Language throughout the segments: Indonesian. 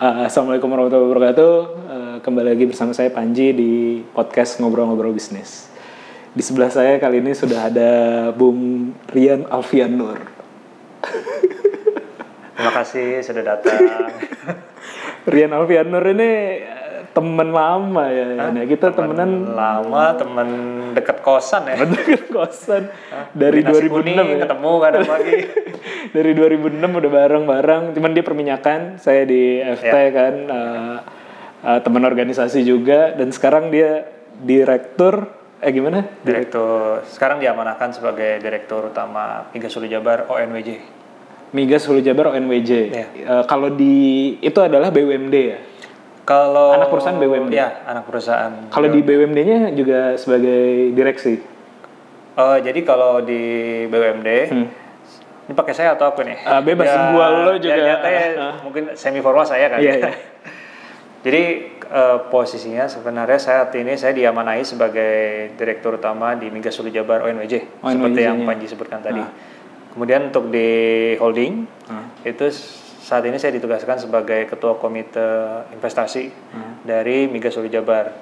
Assalamualaikum warahmatullahi wabarakatuh. Kembali lagi bersama saya Panji di podcast Ngobrol-Ngobrol Bisnis. Di sebelah saya kali ini sudah ada Bung Rian Alfian Nur. Terima kasih sudah datang. Rian Alfian Nur ini teman lama ya. Hah? Kita temenan lama, teman dekat kosan ya. Dekat kosan. Hah? Dari 2006 ya. Ketemu kadang pagi. Dari 2006 udah bareng-bareng, cuman dia perminyakan, saya di FT ya. Kan teman organisasi juga, dan sekarang dia direktur. Sekarang diamanahkan sebagai direktur utama Migas Hulu Jabar ONWJ. Migas Hulu Jabar ONWJ. Ya. Kalau di itu adalah BUMD ya. Kalau anak perusahaan BUMD. Ya, anak perusahaan. Kalau di BUMD-nya juga sebagai direksi. Jadi kalau di BUMD ini pakai saya atau aku nih? Bebas gua ya, lo juga. Nyatanya, mungkin semi formal saya kan. Iya, iya. Jadi posisinya sebenarnya saat ini saya diamanahi sebagai direktur utama di Migas Hulu Jabar ONWJ seperti yang Panji sebutkan tadi. Kemudian untuk di holding itu saat ini saya ditugaskan sebagai ketua komite investasi dari Migas Hulu Jabar.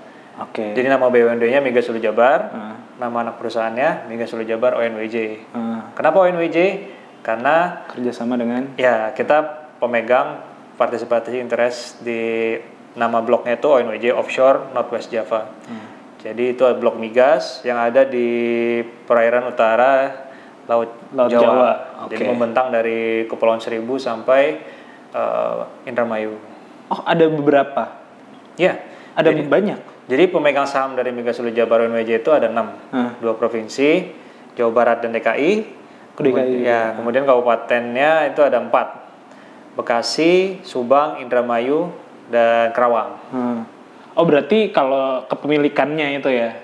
Okay. Jadi nama BUMD-nya Migas Hulu Jabar, nama anak perusahaannya Migas Hulu Jabar ONWJ. Kenapa ONWJ? Karena kerjasama dengan kita pemegang partisipasi interest di nama bloknya itu ONWJ Offshore Northwest Java. Jadi itu blok migas yang ada di perairan utara Laut Jawa. Jadi membentang dari Kepulauan Seribu sampai Indramayu. Oh, ada beberapa? Ya, ada banyak. Jadi pemegang saham dari Migas Hulu Jabar ONWJ itu ada 6. 2 provinsi, Jawa Barat dan DKI. Kemudian kabupatennya itu ada 4. Bekasi, Subang, Indramayu, dan Karawang. Oh, berarti kalau kepemilikannya itu ya?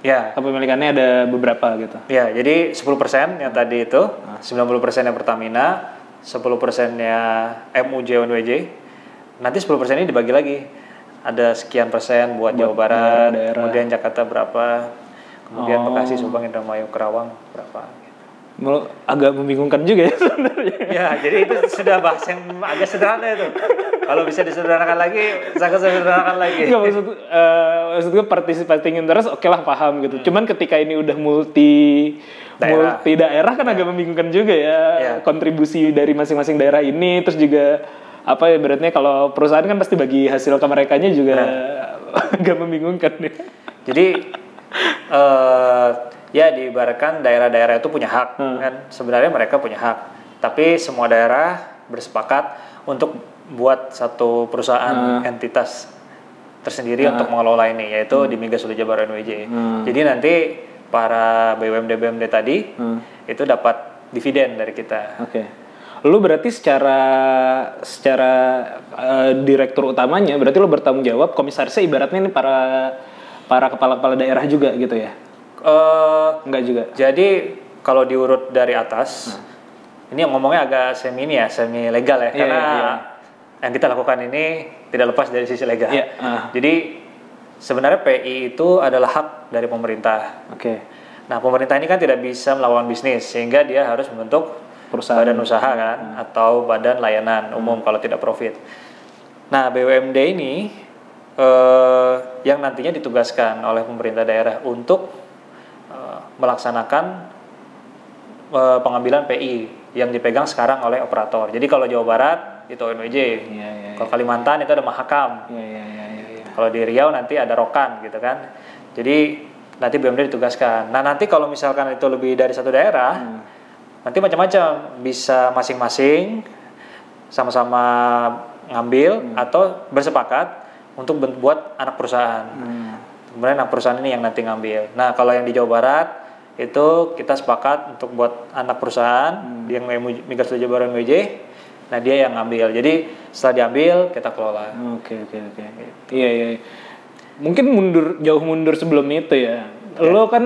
Ya. Kepemilikannya ada beberapa gitu? Ya, jadi 10% yang tadi itu, 90% yang Pertamina, 10%-nya MUJ ONWJ. Nanti 10% ini dibagi lagi. Ada sekian persen buat Jawa Barat, daerah. Kemudian Jakarta berapa, kemudian Bekasi, Subang, Indramayu, Karawang berapa. Agak membingungkan juga ya sebenarnya. Ya, jadi itu sudah bahas yang agak sederhana itu. Kalau bisa disederhanakan lagi, sangat sederhanakan lagi. Enggak, maksud gue participating interest okelah paham gitu. Cuman ketika ini udah multi daerah kan agak membingungkan juga ya, kontribusi dari masing-masing daerah ini, terus juga apa ya, beratnya kalau perusahaan kan pasti bagi hasil ke merekanya juga agak membingungkan ya. Jadi ya diibaratkan daerah-daerah itu punya hak kan, sebenarnya mereka punya hak, tapi semua daerah bersepakat untuk buat satu perusahaan entitas tersendiri untuk mengelola ini, yaitu di Migas Hulu Jabar ONWJ. Jadi nanti para BUMD-BUMD tadi itu dapat dividen dari kita. Okay. Lu berarti secara direktur utamanya berarti lu bertanggung jawab, komisarisnya ibaratnya ini para kepala-kepala daerah juga gitu ya? Enggak juga. Jadi kalau diurut dari atas, ini yang ngomongnya agak semi legal ya, karena yang kita lakukan ini tidak lepas dari sisi legal. Jadi sebenarnya PI itu adalah hak dari pemerintah. Okay. Nah, pemerintah ini kan tidak bisa melawan bisnis, sehingga dia harus membentuk perusahaan, badan usaha kan, atau badan layanan umum kalau tidak profit. Nah, BUMD ini yang nantinya ditugaskan oleh pemerintah daerah untuk melaksanakan pengambilan PI yang dipegang sekarang oleh operator. Jadi kalau Jawa Barat itu ONWJ, kalau Kalimantan itu ada Mahakam. Kalau di Riau nanti ada Rokan gitu kan. Jadi nanti BUMD ditugaskan. Nah, nanti kalau misalkan itu lebih dari satu daerah, nanti macam-macam, bisa masing-masing sama-sama ngambil atau bersepakat untuk buat anak perusahaan. Kemudian anak perusahaan ini yang nanti ngambil. Nah, kalau yang di Jawa Barat itu kita sepakat untuk buat anak perusahaan yang Migas Hulu Jabar ONWJ. Nah, dia yang ngambil. Jadi setelah diambil kita kelola. Oke. Iya. Mungkin jauh mundur sebelum itu ya. Okay. Lo kan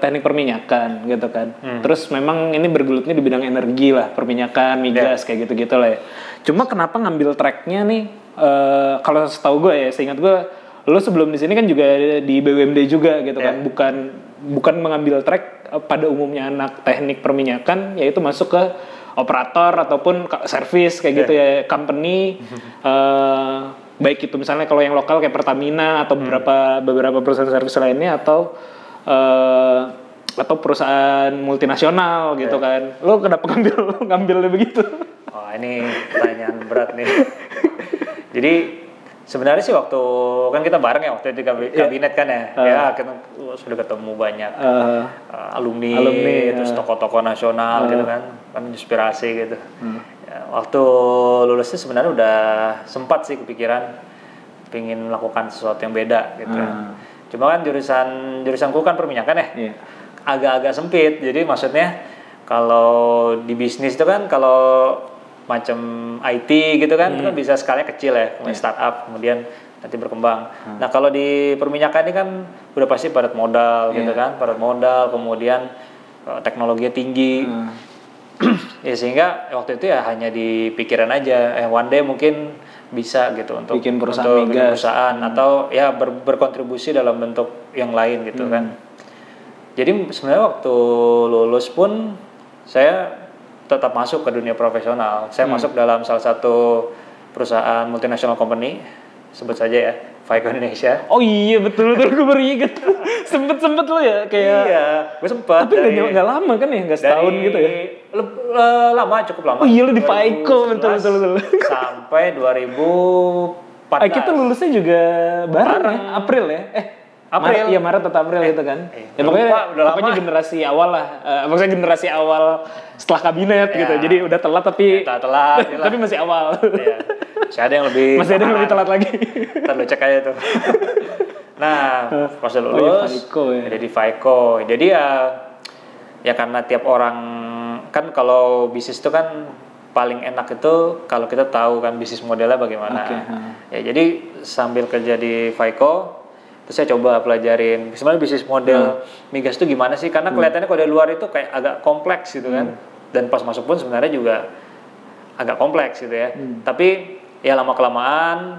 teknik perminyakan gitu kan. Terus memang ini bergelutnya di bidang energi lah, perminyakan, migas kayak gitu-gitu lah ya. Cuma kenapa ngambil tracknya nih? Kalau setahu gue ya, seingat gue lo sebelum di sini kan juga di BUMD juga gitu kan. Bukan mengambil track pada umumnya anak teknik perminyakan, yaitu masuk ke operator ataupun service kayak gitu ya, company. Baik itu misalnya kalau yang lokal kayak Pertamina atau beberapa perusahaan service lainnya atau perusahaan multinasional gitu kan. Lo kenapa ngambilnya begitu? Oh, ini pertanyaan berat nih. Jadi sebenarnya sih waktu kan kita bareng ya waktu di kabinet kan ya. Ya kita sudah ketemu banyak alumni terus tokoh-tokoh nasional gitu kan inspirasi gitu. Waktu lulusnya sebenarnya udah sempat sih kepikiran pengen melakukan sesuatu yang beda gitu. Cuma kan jurusanku kan perminyakan ya. Agak-agak sempit. Jadi maksudnya kalau di bisnis itu kan kalau macam IT gitu kan itu kan bisa skalanya kecil ya, kemudian startup, kemudian nanti berkembang. Nah, kalau di perminyakan ini kan udah pasti padat modal gitu kan, padat modal, kemudian teknologinya tinggi. Ya sehingga waktu itu ya hanya di pikiran aja one day mungkin bisa gitu untuk bikin perusahaan, untuk perusahaan atau ya berkontribusi dalam bentuk yang lain gitu kan. Jadi sebenarnya waktu lulus pun saya tetap masuk ke dunia profesional. Saya masuk dalam salah satu perusahaan multinational company, sebut saja ya, VICO Indonesia. Oh iya betul gue baru inget. Sempet lo ya kayak. Iya, gue sempet. Tapi nggak lama kan ya, nggak setahun gitu ya. Lama, cukup lama. Oh iya lo di VICO betul. Sampai 2014. Kita lulusnya juga bareng April ya. Maret atau April gitu kan. Ya pokoknya udah generasi awal lah. Maksudnya generasi awal setelah kabinet gitu. Jadi udah telat tapi tapi masih awal. Iya. Masih ada yang lebih telat lagi. Entar lu cek aja tuh. Nah, pas lulus ada di VICO. Jadi ya karena tiap orang kan kalau bisnis itu kan paling enak itu kalau kita tahu kan bisnis modelnya bagaimana. Ya jadi sambil kerja di VICO terus saya coba pelajarin sebenarnya bisnis model migas itu gimana sih, karena kelihatannya kalau dari luar itu kayak agak kompleks gitu kan, dan pas masuk pun sebenarnya juga agak kompleks gitu ya, tapi ya lama kelamaan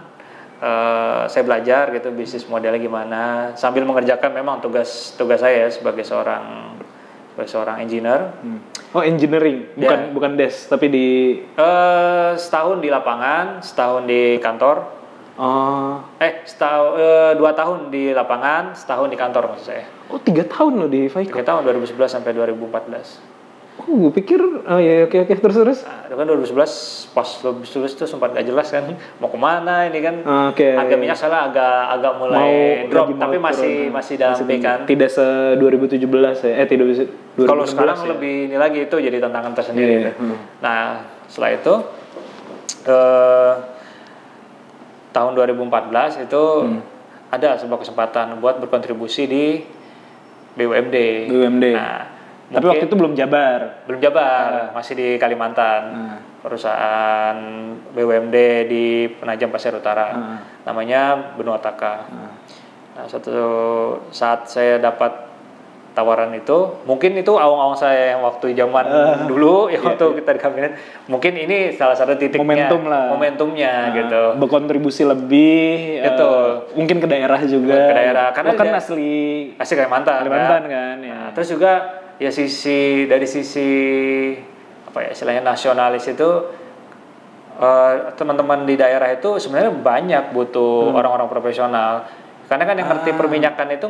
saya belajar gitu bisnis modelnya gimana sambil mengerjakan memang tugas saya sebagai seorang engineer. Oh engineering bukan desk tapi di setahun di lapangan, setahun di kantor. Dua tahun di lapangan, setahun di kantor maksud saya. Oh, 3 tahun lo di VICO? 3 tahun, 2011 sampai 2014. Oh, gue pikir, oke, terus. Kan 2011, pas lo lulus tuh sempat gak jelas kan, mau kemana ini kan. Harga minyak salah agak mulai mau drop, tapi masih damai kan. Tidak se 2017 ya, tidak bisa. Kalau sekarang lebih ini lagi, itu jadi tantangan tersendiri. Gitu. Nah, setelah itu, tahun 2014 itu ada sebuah kesempatan buat berkontribusi di BUMD. Nah, tapi waktu itu belum Jabar, masih di Kalimantan. Perusahaan BUMD di Penajam Pasir Utara. Namanya Benuo Taka. Nah, suatu saat saya dapat tawaran itu, mungkin itu awang-awang saya yang waktu zaman dulu, yang waktu kita di kabinet, mungkin ini salah satu titiknya, momentumnya gitu, berkontribusi lebih gitu, mungkin ke daerah juga, karena kan asli Kalimantan kan ya. Nah, terus juga ya dari sisi apa ya istilahnya nasionalis itu, teman-teman di daerah itu sebenarnya banyak butuh orang-orang profesional, karena kan yang ngerti perminyakan itu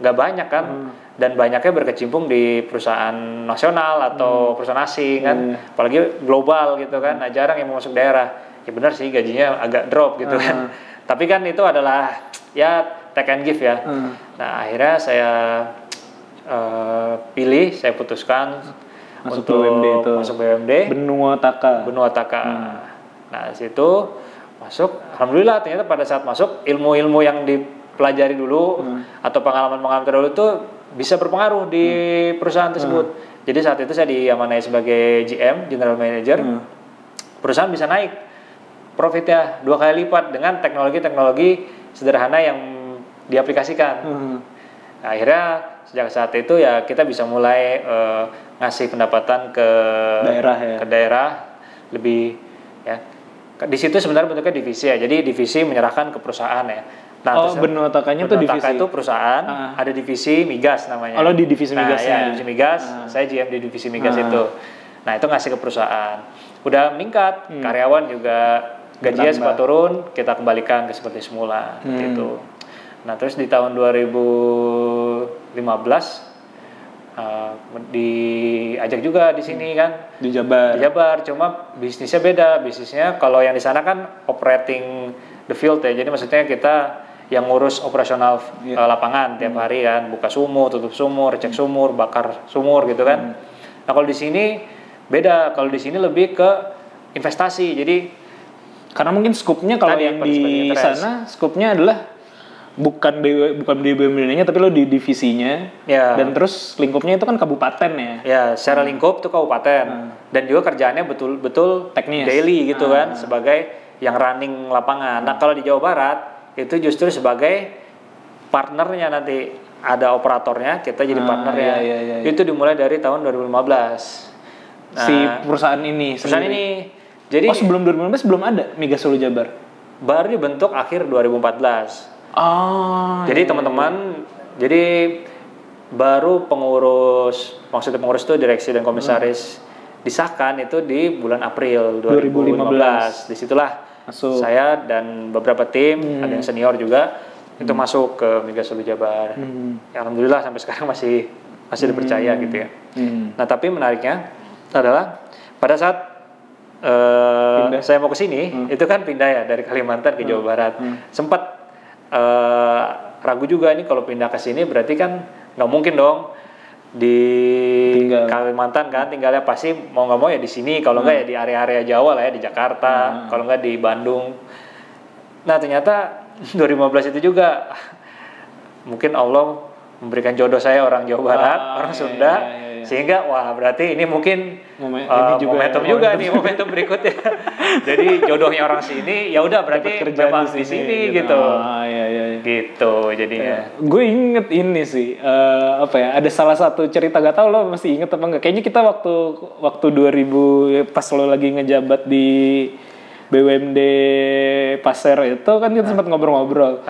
nggak banyak kan, dan banyaknya berkecimpung di perusahaan nasional atau perusahaan asing kan, apalagi global gitu kan. Nah jarang yang mau masuk daerah, ya benar sih gajinya agak drop gitu kan, tapi kan itu adalah ya take and give ya. Nah akhirnya saya putuskan masuk untuk BUMD itu. Masuk BUMD Benuo Taka. Nah situ masuk, alhamdulillah ternyata pada saat masuk ilmu-ilmu yang dipelajari dulu atau pengalaman-pengalaman terdahulu itu bisa berpengaruh di perusahaan tersebut. Jadi saat itu saya diamanai sebagai GM, General Manager. Perusahaan bisa naik profitnya 2 kali lipat dengan teknologi-teknologi sederhana yang diaplikasikan. Nah, akhirnya sejak saat itu ya kita bisa mulai ngasih pendapatan ke daerah lebih ya. Di situ sebenarnya bentuknya divisi ya. Jadi divisi menyerahkan ke perusahaan ya. Nah, Benuo Takanya itu divisi. Benuo Taka itu perusahaan, ada divisi migas namanya. Kalau di divisi migasnya. Divisi migas, saya GM di divisi migas itu. Nah itu ngasih ke perusahaan. Udah meningkat, karyawan juga gajinya sempat turun, kita kembalikan ke seperti semula gitu. Nah terus di tahun 2015 diajak juga di sini kan, di Jabar. Di Jabar, cuma bisnisnya beda. Bisnisnya kalau yang di sana kan operating the field ya. Jadi maksudnya kita yang ngurus operasional lapangan tiap hari kan, buka sumur, tutup sumur, cek sumur, bakar sumur gitu kan. Nah kalau di sini beda, kalau di sini lebih ke investasi. Jadi karena mungkin skupnya kalau yang di sana skupnya adalah bukan di BUMD-nya tapi lo di divisinya ya. Dan terus lingkupnya itu kan kabupaten ya. Ya, secara lingkup itu kabupaten. Dan juga kerjaannya betul-betul teknis daily gitu kan, sebagai yang running lapangan. Nah, kalau di Jawa Barat itu justru sebagai partnernya nanti ada operatornya, kita jadi partnernya. Iya. Itu dimulai dari tahun 2015. Nah, si perusahaan ini. Perusahaan sendiri. Ini. Jadi sebelum 2015 belum ada Migas Hulu Jabar. Baru dibentuk akhir 2014. Oh. Jadi teman-teman, jadi baru pengurus, maksudnya pengurus itu direksi dan komisaris disahkan itu di bulan April 2015. Disitulah saya dan beberapa tim, ada yang senior juga, itu masuk ke Migas Hulu Jabar. Ya, alhamdulillah sampai sekarang masih dipercaya gitu ya. Nah, tapi menariknya adalah pada saat saya mau ke sini, itu kan pindah ya dari Kalimantan ke Jawa Barat. Sempat ragu juga nih kalau pindah ke sini berarti kan nggak mungkin dong di Kalimantan kan tinggalnya, pasti mau nggak mau ya di sini, kalau nggak ya di area-area Jawa lah ya, di Jakarta, kalau nggak di Bandung. Nah ternyata 2015 itu juga mungkin Allah memberikan jodoh saya orang Jawa Barat, orang Sunda. Sehingga wah berarti ini mungkin momentum berikutnya. Jadi jodohnya orang sini, ya udah berarti memang di sini gitu. Gitu jadinya. Gue inget ini sih ada salah satu cerita, gak tau lo masih inget apa enggak. Kayaknya kita waktu 2000 pas lo lagi ngejabat di BUMD Pasir itu kan kita sempat ngobrol-ngobrol.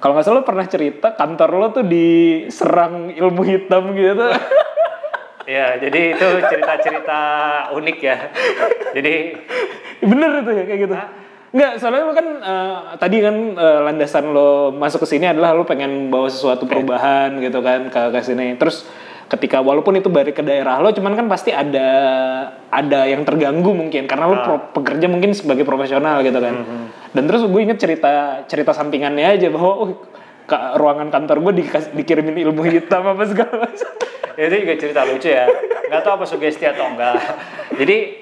Kalau nggak salah lo pernah cerita kantor lo tuh diserang ilmu hitam gitu. Ya, jadi itu cerita-cerita unik ya. Jadi bener itu ya kayak gitu. Enggak, soalnya lo kan tadi kan landasan lo masuk ke sini adalah lo pengen bawa sesuatu perubahan gitu kan ke sini. Terus ketika walaupun itu balik ke daerah lo, cuman kan pasti ada yang terganggu mungkin karena lo pekerja mungkin sebagai profesional gitu kan. Dan terus gue inget cerita sampingannya aja bahwa ruangan kantor gue dikirimin ilmu hitam apa segala macam. Itu juga cerita lucu ya, nggak tahu apa sugesti atau enggak. Jadi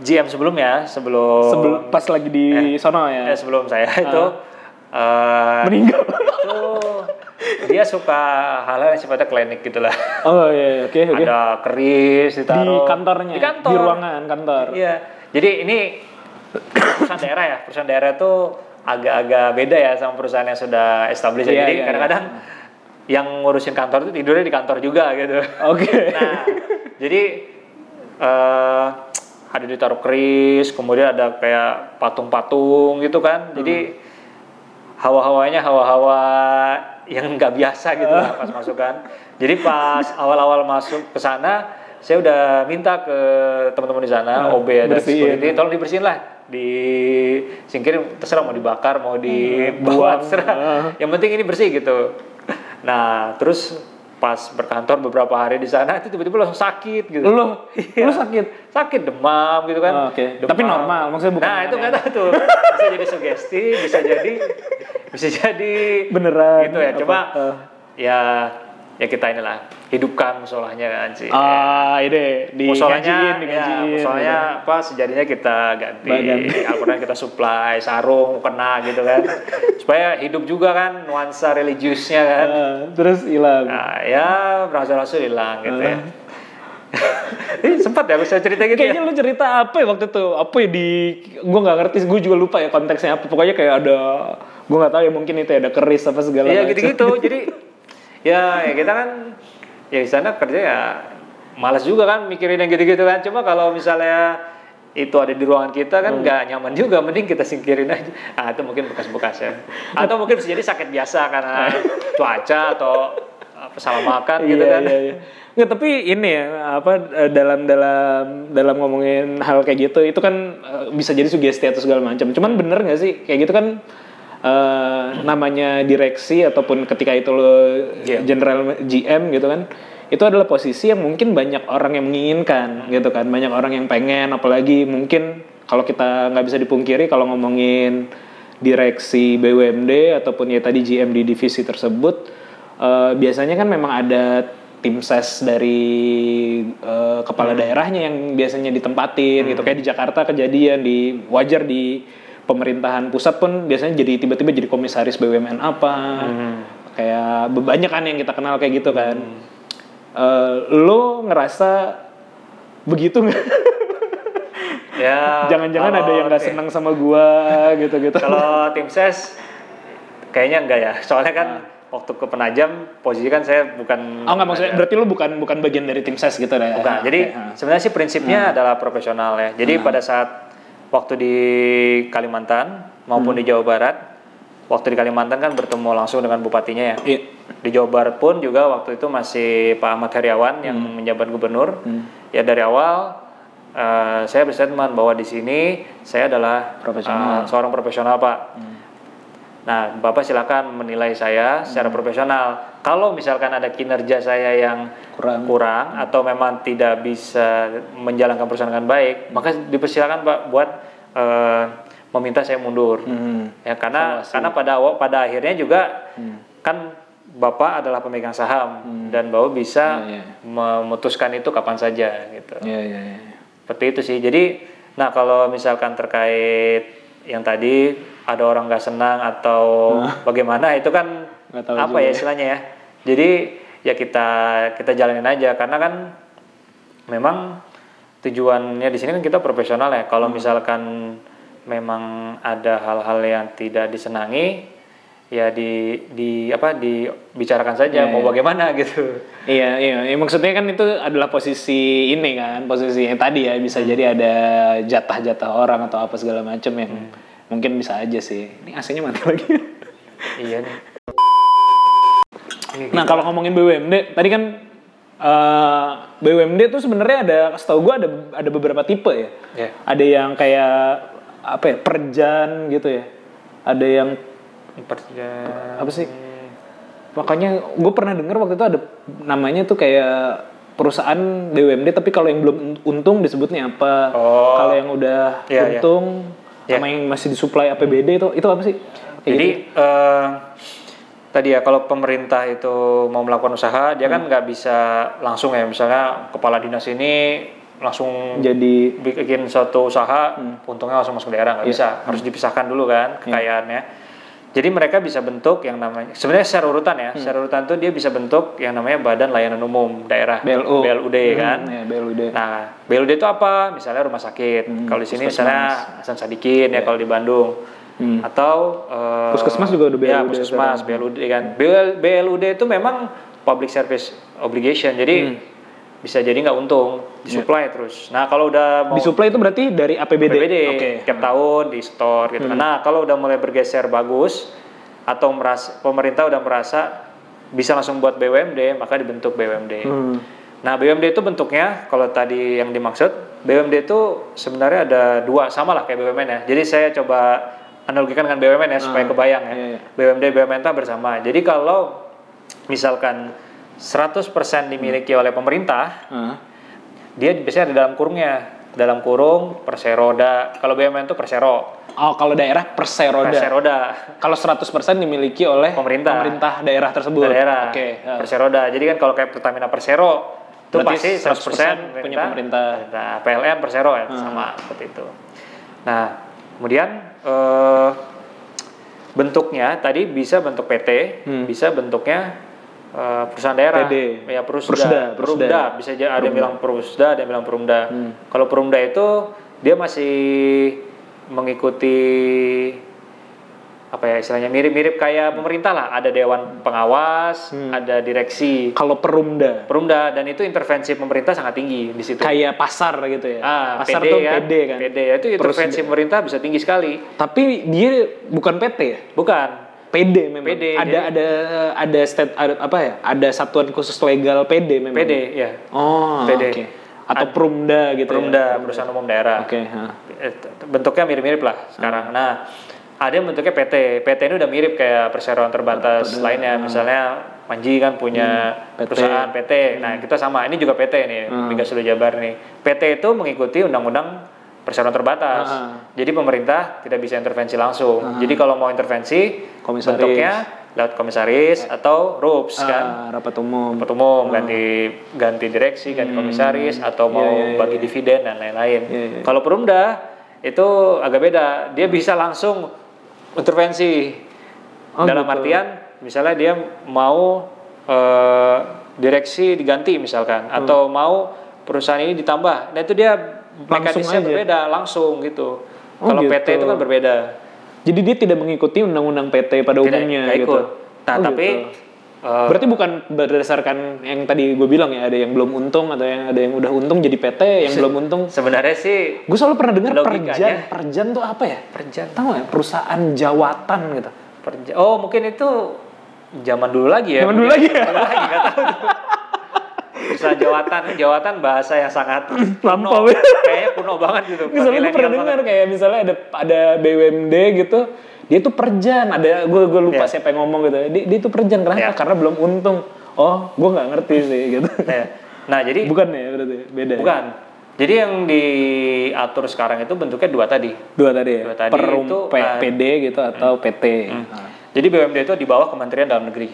GM sebelumnya, sebelum pas lagi di sono ya, sebelum saya itu meninggal itu dia suka hal-hal yang sifatnya klinik gitulah. Oh iya, oke. Ada keris ditaruh di kantornya, di ruangan kantor. Iya, jadi ini perusahaan daerah itu agak-agak beda ya sama perusahaan yang sudah established. Jadi kadang-kadang yang ngurusin kantor itu tidurnya di kantor juga gitu. Oke. Nah, jadi ada ditaruh keris, kemudian ada kayak patung-patung gitu kan. Jadi hawa-hawanya hawa-hawa yang nggak biasa gitu lah pas masuk kan. Jadi pas awal-awal masuk ke sana, saya udah minta ke teman-teman di sana, OB dan security, tolong dibersihin lah. Disingkirin, terserah mau dibakar, mau dibuang, terserah. Yang penting ini bersih gitu. Nah, terus pas berkantor beberapa hari di sana itu tiba-tiba langsung sakit gitu. Lu sakit demam gitu kan. Demam. Tapi normal, maksudnya bukan. Nah, itu enggak tahu tuh. Bisa jadi sugesti, bisa jadi beneran gitu ya. Coba ya kita inilah hidupkan musolahnya kan sih. Ide digantiin. Musolahnya apa sejadinya kita ganti. Al-Quran kita supply sarung mukena gitu kan. Supaya hidup juga kan nuansa religiusnya kan. Terus hilang. Nah, ya rasul-rasul hilang gitu ya. Ini sempat ya bisa cerita gitu. Kayaknya lu cerita apa ya waktu itu? Apa ya gua enggak ngerti, gua juga lupa ya konteksnya apa. Pokoknya kayak ada gua enggak tahu ya, mungkin itu ada keris apa segala macam. Iya gitu-gitu. Jadi ya kita kan ya di sana kerja ya malas juga kan mikirin yang gitu-gitu kan. Cuma kalau misalnya itu ada di ruangan kita kan nggak nyaman juga, mending kita singkirin aja. Ah itu mungkin bekas-bekasnya, atau mungkin bisa jadi sakit biasa karena cuaca atau salah makan gitu kan. Nggak, tapi ini ya apa dalam ngomongin hal kayak gitu itu kan bisa jadi sugesti atau segala macam. Cuman bener nggak sih kayak gitu kan? Namanya direksi ataupun ketika itu lo general GM gitu kan, itu adalah posisi yang mungkin banyak orang yang menginginkan gitu kan, banyak orang yang pengen, apalagi mungkin kalau kita nggak bisa dipungkiri kalau ngomongin direksi BUMD ataupun ya tadi GM di divisi tersebut, biasanya kan memang ada tim ses dari kepala daerahnya yang biasanya ditempatin gitu, kayak di Jakarta kejadian di wajar di pemerintahan pusat pun biasanya jadi tiba-tiba jadi komisaris BUMN apa, kayak banyak kan yang kita kenal kayak gitu kan. Lo ngerasa begitu nggak? Ya, jangan-jangan ada yang nggak senang sama gua gitu-gitu. Kalau tim ses kayaknya enggak ya, soalnya kan waktu ke Penajam posisi kan saya bukan. Oh nggak, maksudnya berarti lo bukan bagian dari tim ses gitu ya? Bukan. Jadi sebenarnya sih prinsipnya adalah profesional ya. Jadi pada saat waktu di Kalimantan maupun di Jawa Barat, waktu di Kalimantan kan bertemu langsung dengan bupatinya ya. Iya. Di Jawa Barat pun juga waktu itu masih Pak Ahmad Heriawan yang menjabat gubernur. Ya dari awal saya berstatement bahwa di sini saya adalah profesional. Seorang profesional Pak. Nah Bapak silakan menilai saya secara profesional. Kalau misalkan ada kinerja saya yang kurang atau memang tidak bisa menjalankan perusahaan dengan baik, maka dipersilakan Pak buat meminta saya mundur. Ya karena pada akhirnya juga kan Bapak adalah pemegang saham dan Bapak bisa memutuskan itu kapan saja gitu. Seperti itu sih. Jadi nah kalau misalkan terkait yang tadi ada orang nggak senang atau bagaimana itu kan apa ya istilahnya ya. Jadi ya kita jalanin aja karena kan memang tujuannya di sini kan kita profesional ya. Kalau misalkan memang ada hal-hal yang tidak disenangi ya dibicarakan saja mau bagaimana gitu. Iya, maksudnya kan itu adalah posisi ini kan, posisi yang tadi ya bisa jadi ada jatah-jatah orang atau apa segala macam yang mungkin bisa aja sih. Ini AC-nya mati lagi. Iya nih. Nah, kalau ngomongin BUMD, tadi kan BUMD tuh sebenarnya ada, setahu gue ada beberapa tipe ya. Yeah. Ada yang kayak apa ya, perjan gitu ya. Ada yang perjan apa sih? Makanya gue pernah dengar waktu itu ada namanya tuh kayak perusahaan BUMD, tapi kalau yang belum untung disebutnya apa? Oh. Kalau yang udah untung sama yang masih disuplai APBD itu apa sih? Kayak jadi tadi ya kalau pemerintah itu mau melakukan usaha dia kan nggak bisa langsung ya, misalnya kepala dinas ini langsung jadi bikin suatu usaha untungnya langsung masuk ke daerah, nggak bisa, harus dipisahkan dulu kan kekayaannya. Jadi mereka bisa bentuk yang namanya sebenarnya secara urutan ya, secara urutan itu dia bisa bentuk yang namanya Badan Layanan Umum Daerah BLUD kan. Ya, BLUD. Nah BLUD itu apa? Misalnya rumah sakit, kalau di sini misalnya Hasan Sadikin ya kalau di Bandung. Atau puskesmas juga udah BLUD. Ya, puskesmas BLUD kan. BLUD itu memang public service obligation. Jadi bisa jadi nggak untung, disuplai terus. Nah, kalau udah mau disuplai itu berarti dari APBD. Tiap tahun di store gitu. Nah, kalau udah mulai bergeser bagus atau merasa pemerintah udah merasa bisa langsung buat BUMD, maka dibentuk BUMD. Nah, BUMD itu bentuknya kalau tadi yang dimaksud, BUMD itu sebenarnya ada dua, sama lah kayak BUMN ya. Jadi saya coba analogikan dengan BUMN ya supaya kebayang ya. BUMD BUMN itu bersama. Jadi kalau misalkan 100% dimiliki oleh pemerintah, dia biasanya ada dalam kurungnya. Dalam kurung perseroda. Kalau BUMN itu persero. Oh, kalau daerah perseroda. Kalau 100% dimiliki oleh pemerintah daerah tersebut. Daerah. Oke. Perseroda. Jadi kan kalau kayak Pertamina persero itu berarti pasti 100% punya pemerintah. Nah, PLN persero ya sama seperti itu. Nah, kemudian bentuknya tadi bisa bentuk PT, bisa bentuknya perusahaan daerah, PD. Ya perusda. Bisa ada yang bilang perusda, ada yang bilang perumda. Kalau perumda itu dia masih mengikuti apa ya istilahnya mirip-mirip kayak pemerintah lah, ada dewan pengawas, ada direksi. Kalau perumda dan itu intervensi pemerintah sangat tinggi di situ. Kayak pasar gitu ya. Pasar PD, tuh kan? PD ya itu intervensi pemerintah bisa tinggi sekali. Tapi dia bukan PT ya? Bukan. PD memang. PD, ada state apa ya? Ada satuan khusus legal PD memang. PD ya. Oh, PD. Okay. Atau Perumda gitu. Perumda ya? Perusahaan Umum Daerah. Oke, okay. Bentuknya mirip-mirip lah sekarang. Nah, ada yang bentuknya PT. PT ini udah mirip kayak perseroan terbatas lainnya. Misalnya Panji kan punya PT. Perusahaan PT. Nah, kita sama. Ini juga PT nih, Migas Hulu Jabar nih. PT itu mengikuti undang-undang perseroan terbatas. Jadi pemerintah tidak bisa intervensi langsung. Jadi kalau mau intervensi, komisaris. Bentuknya lewat komisaris atau RUPS kan. Rapat umum. Rapat umum, ganti direksi, ganti komisaris, atau mau bagi dividen dan lain-lain. Kalau Perumda itu agak beda. Dia bisa langsung intervensi. Dalam artian misalnya dia mau direksi diganti misalkan, atau mau perusahaan ini ditambah. Nah itu dia mekanismenya berbeda langsung gitu. Kalau gitu. PT itu kan berbeda. Jadi dia tidak mengikuti undang-undang PT pada umumnya gitu. Nah, tapi berarti bukan berdasarkan yang tadi gue bilang ya, ada yang belum untung atau yang ada yang udah untung jadi PT, yang belum untung. Sebenarnya sih gue selalu pernah dengar perjan tuh apa ya? Perjan. Tahu ya, perusahaan jawatan gitu. Oh, mungkin itu zaman dulu lagi ya. Zaman dulu lagi. Enggak tahu tuh. Bisa jawatan bahasa yang sangat lampau ya. Kayaknya kuno banget gitu. Misalnya pernah dengar kayak misalnya ada BUMD gitu, dia tuh perjan, ada gue lupa siapa yang ngomong gitu. Dia tuh perjan kenapa? Karena belum untung. Oh, gue nggak ngerti sih gitu. Nah, jadi bukan ya berarti beda. Bukan. Ya? Jadi yang diatur sekarang itu bentuknya dua tadi ya. Dua tadi itu PD gitu atau PT. Jadi BUMD itu di bawah Kementerian Dalam Negeri.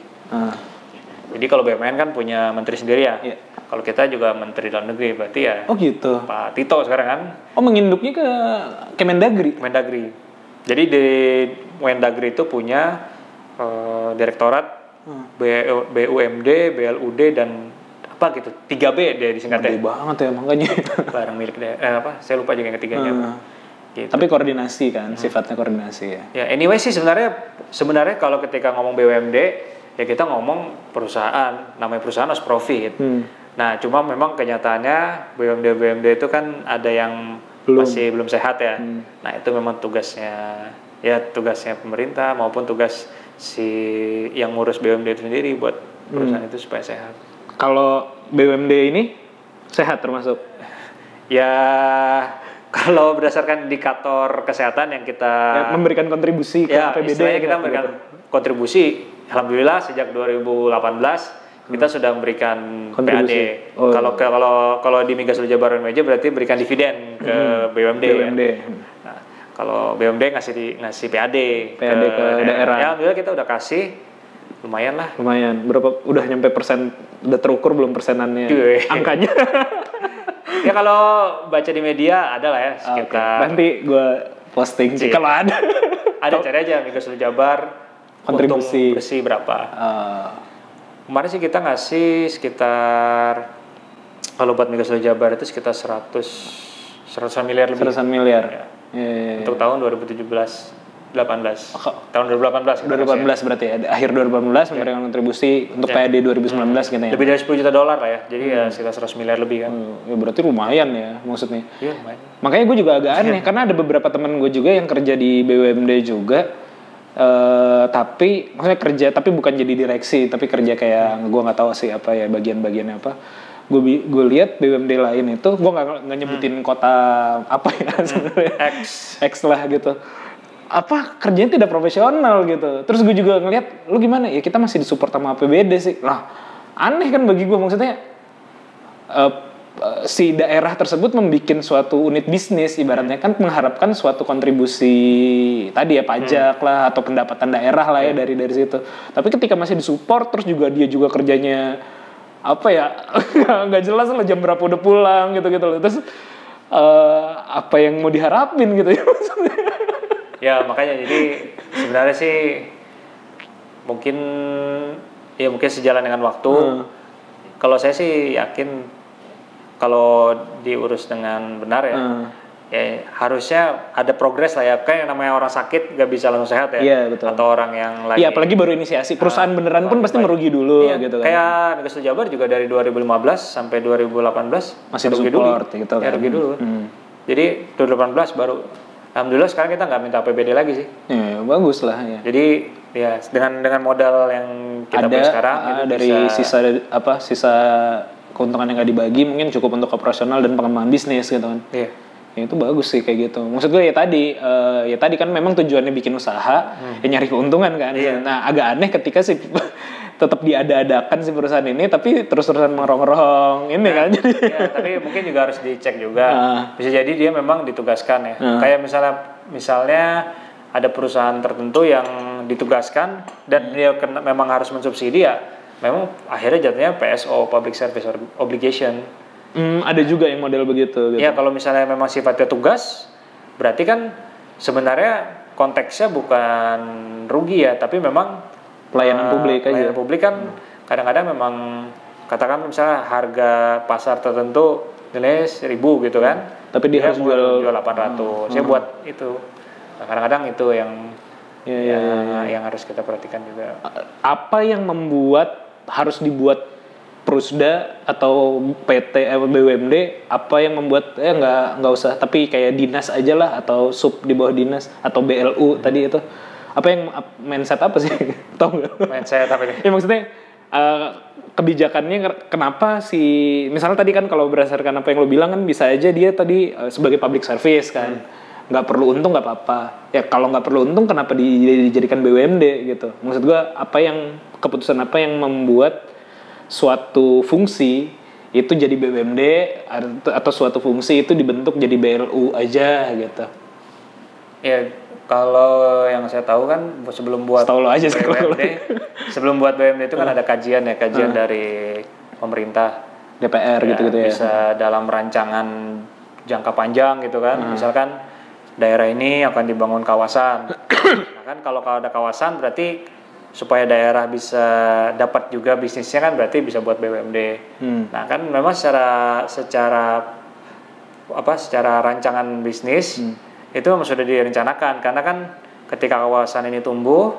Jadi kalau BUMN kan punya menteri sendiri ya. Yeah. Kalau kita juga menteri dalam negeri berarti ya. Oh gitu. Pak Tito sekarang kan. Oh, menginduknya ke Kemendagri. Kemendagri. Jadi di Kemendagri itu punya direktorat BUMD, BLUD dan apa gitu. 3B dia disingkatnya. Gede banget ya makanya. Barang milik dia. Saya lupa juga yang ketiganya. Gitu. Tapi koordinasi kan, sifatnya koordinasi ya. Ya, anyway sih sebenarnya kalau ketika ngomong BUMD ya kita ngomong perusahaan, namanya perusahaan harus profit. Nah, cuma memang kenyataannya BUMD itu kan ada yang masih belum sehat ya. Nah, itu memang tugasnya pemerintah maupun tugas si yang ngurus BUMD itu sendiri buat perusahaan itu supaya sehat. Kalau BUMD ini sehat termasuk? Ya, kalau berdasarkan indikator kesehatan yang kita memberikan kontribusi ke APBD ya, kita memberikan kontribusi. Alhamdulillah sejak 2018 kita sudah memberikan kontribusi. PAD. Kalau di Migas Hulu Jabar ONWJ berarti berikan dividen ke BUMD. Ya. Nah, kalau BUMD ngasih PAD ke daerah. Ya, alhamdulillah kita udah kasih lumayan lah. Lumayan. Berapa udah nyampe persen? Udah terukur belum persenannya? Angkanya. Ya kalau baca di media ada lah ya sekitar. Nanti gue posting sih kalau ada. Ada cari aja Migas Hulu Jabar. Kontribusi bersih berapa? Kemarin sih kita ngasih sekitar, kalau buat Migas Hulu Jabar itu sekitar 100-an miliar lebih. 100-an miliar. Ya. Untuk tahun 2017-18. Tahun 2018. 2018 berarti ya. Akhir 2018 memberikan kontribusi untuk PAD 2019 gitu ya. Lebih dari $10 juta lah ya. Jadi ya sekitar 100 miliar lebih kan. Ya berarti lumayan ya maksudnya. Iya, lumayan. Makanya gue juga agak aneh karena ada beberapa teman gue juga yang kerja di BUMD juga. Tapi maksudnya kerja tapi bukan jadi direksi, tapi kerja kayak gue nggak tahu sih apa ya bagian-bagiannya apa. Gue lihat BUMD lain itu gue nggak nyebutin kota apa ya sebenarnya X lah gitu. Apa kerjanya tidak profesional gitu. Terus gue juga ngeliat lu gimana ya, kita masih disupport sama APBD sih lah. Aneh kan bagi gue maksudnya si daerah tersebut membikin suatu unit bisnis ibaratnya kan mengharapkan suatu kontribusi tadi ya pajak lah atau pendapatan daerah lah ya dari situ. Tapi ketika masih disupport terus juga dia juga kerjanya apa ya nggak jelas lah, jam berapa udah pulang gitu loh. Terus apa yang mau diharapin gitu ya maksudnya. Ya makanya jadi sebenarnya sih mungkin sejalan dengan waktu. Kalau saya sih yakin kalau diurus dengan benar ya, ya harusnya ada progres lah ya. Kayak yang namanya orang sakit gak bisa langsung sehat ya. Iya, betul. Atau orang yang lagi. Iya, apalagi baru inisiasi. Perusahaan beneran pun pasti merugi dulu gitu kan. Kayak Migas Hulu Jabar juga dari 2015 sampai 2018 masih rugi dulu. Gitu, kan? Ya rugi dulu. Jadi 2018 baru alhamdulillah sekarang kita nggak minta APBD lagi sih. Ya, bagus lah ya. Jadi ya dengan modal yang kita punya sekarang itu dari bisa, sisa keuntungan yang nggak dibagi mungkin cukup untuk operasional dan pengembangan bisnis gitu kan. Iya. Ya, itu bagus sih kayak gitu. Maksud gue ya tadi kan memang tujuannya bikin usaha, ya nyari keuntungan kan. Iya. Nah, agak aneh ketika sih tetap diada-adakan si perusahaan ini tapi terus-terusan merongrong ini kan. Jadi ya, tapi mungkin juga harus dicek juga. Bisa jadi dia memang ditugaskan ya. Kayak misalnya ada perusahaan tertentu yang ditugaskan dan dia memang harus mensubsidi ya. Memang akhirnya jatuhnya PSO, Public Service Obligation. Ada juga yang model begitu. Gitu. Ya kalau misalnya memang sifatnya tugas, berarti kan sebenarnya konteksnya bukan rugi ya, tapi memang pelayanan publik aja. Pelayanan publik kan kadang-kadang memang katakan misalnya harga pasar tertentu nilai 1.000 gitu kan, tapi dia harus jual 800. Saya buat itu. Nah, kadang-kadang itu yang harus kita perhatikan juga. Apa yang membuat harus dibuat Perusda atau PT BUMD, apa yang membuat nggak usah tapi kayak dinas aja lah atau sub di bawah dinas atau BLU tadi itu apa yang mindset apa sih tau nggak? Mindset apa nih? Ya maksudnya kebijakannya kenapa si misalnya tadi kan kalau berdasarkan apa yang lo bilang kan bisa aja dia tadi sebagai public service kan nggak perlu untung nggak apa-apa ya kalau nggak perlu untung kenapa dijadikan BUMD gitu? Maksud gua keputusan apa yang membuat suatu fungsi itu jadi BUMD atau suatu fungsi itu dibentuk jadi BLU aja gitu. Ya kalau yang saya tahu kan sebelum buat BUMD itu kan ada kajian dari pemerintah DPR ya, gitu ya. Bisa dalam rancangan jangka panjang gitu kan. Misalkan daerah ini akan dibangun kawasan. Nah kan kalau ada kawasan berarti supaya daerah bisa dapat juga bisnisnya kan berarti bisa buat BUMD. Nah kan memang secara rancangan bisnis itu memang sudah direncanakan karena kan ketika kawasan ini tumbuh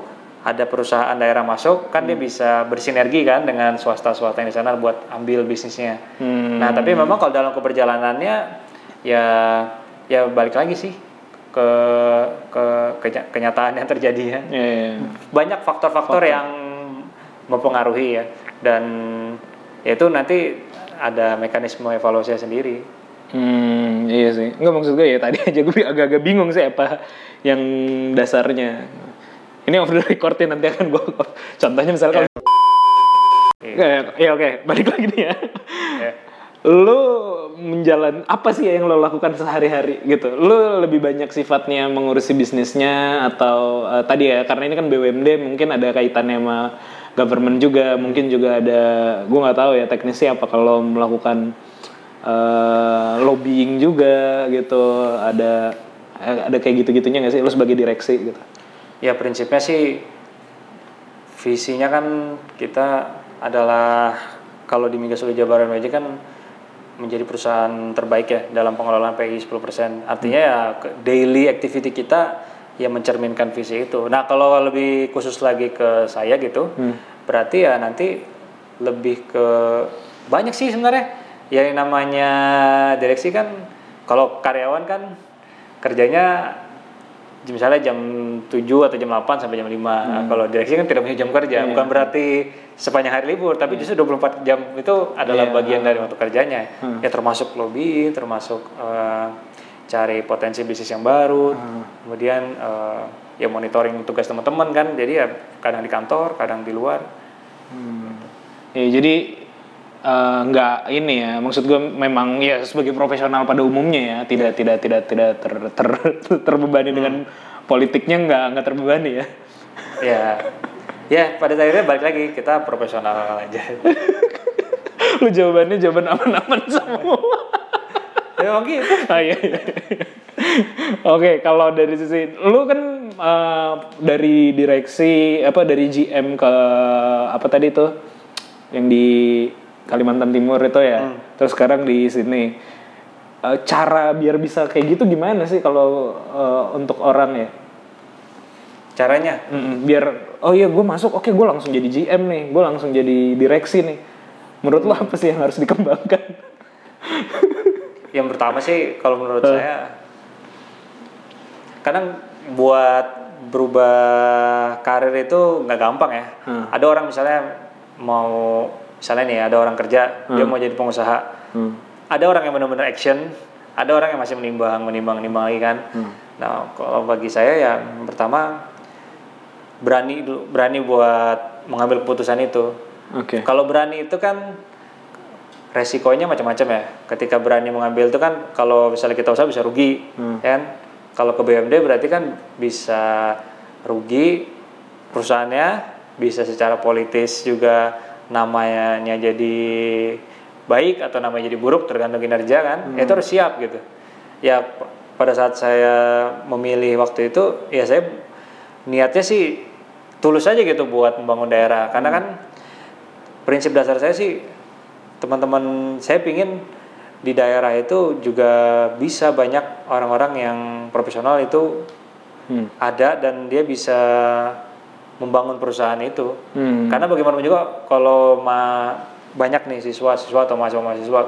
ada perusahaan daerah masuk kan dia bisa bersinergi kan dengan swasta-swasta yang di sana buat ambil bisnisnya. Nah tapi memang kalau dalam keberjalanannya ya balik lagi sih ke kenyataan yang terjadi ya. Banyak faktor-faktor yang mempengaruhi ya dan ya itu nanti ada mekanisme evaluasi sendiri. Iya sih. Enggak maksud gue ya tadi aja gue agak-agak bingung sih apa yang dasarnya. Ini off the record-nya nanti akan gue contohnya misalnya oke, balik lagi nih ya. Lu menjalan apa sih yang lo lakukan sehari-hari gitu? Lo lebih banyak sifatnya mengurusi bisnisnya atau tadi ya karena ini kan BUMD mungkin ada kaitannya sama government juga, mungkin juga ada gue nggak tahu ya teknisnya apa kalau melakukan lobbying juga gitu, ada kayak gitu-gitunya nggak sih lo sebagai direksi gitu? Ya prinsipnya sih visinya kan kita adalah kalau di Migas Hulu Jabar ONWJ kan menjadi perusahaan terbaik ya dalam pengelolaan PI 10%. Artinya ya daily activity kita ya mencerminkan visi itu. Nah kalau lebih khusus lagi ke saya gitu, berarti ya nanti lebih ke banyak sih sebenarnya. Ya yang namanya direksi kan, kalau karyawan kan kerjanya misalnya jam 7 atau jam 8 sampai jam 5. Nah, kalau direksi kan tidak punya jam kerja, bukan berarti sepanjang hari libur, tapi justru 24 jam itu adalah bagian dari waktu kerjanya. Ya termasuk lobby, termasuk cari potensi bisnis yang baru, kemudian ya monitoring tugas teman-teman kan. Jadi ya kadang di kantor, kadang di luar. Ya jadi nggak ini ya, maksud gue memang ya sebagai profesional pada umumnya ya tidak terbebani dengan politiknya, nggak terbebani ya. ya pada akhirnya balik lagi kita profesional aja. Lu jawaban aman-aman semua. Emang gitu. Iya. Oke, kalau dari sisi lu kan dari direksi dari GM ke apa tadi tuh yang di Kalimantan Timur itu ya, terus sekarang di sini, cara biar bisa kayak gitu gimana sih kalau untuk orang ya? Caranya? Biar gue masuk, oke gue langsung jadi GM nih, gue langsung jadi direksi nih. Menurut lo apa sih yang harus dikembangkan? Yang pertama sih kalau menurut saya kadang buat berubah karir itu nggak gampang ya. Ada orang misalnya nih ada orang kerja, dia mau jadi pengusaha. Ada orang yang benar-benar action, ada orang yang masih menimbang lagi kan. Nah, kalau bagi saya ya pertama berani buat mengambil keputusan itu. Okay. Kalau berani itu kan resikonya macam-macam ya. Ketika berani mengambil itu kan kalau misalnya kita usaha bisa rugi, kan? Kalau ke BMD berarti kan bisa rugi perusahaannya, bisa secara politis juga namanya jadi baik atau namanya jadi buruk tergantung kinerja kan. Itu harus siap gitu. Ya pada saat saya memilih waktu itu ya saya niatnya sih tulus aja gitu buat membangun daerah. Karena kan prinsip dasar saya sih teman-teman saya pingin di daerah itu juga bisa banyak orang-orang yang profesional itu ada dan dia bisa membangun perusahaan itu. Karena bagaimana juga kalau banyak nih siswa-siswa atau mahasiswa-mahasiswa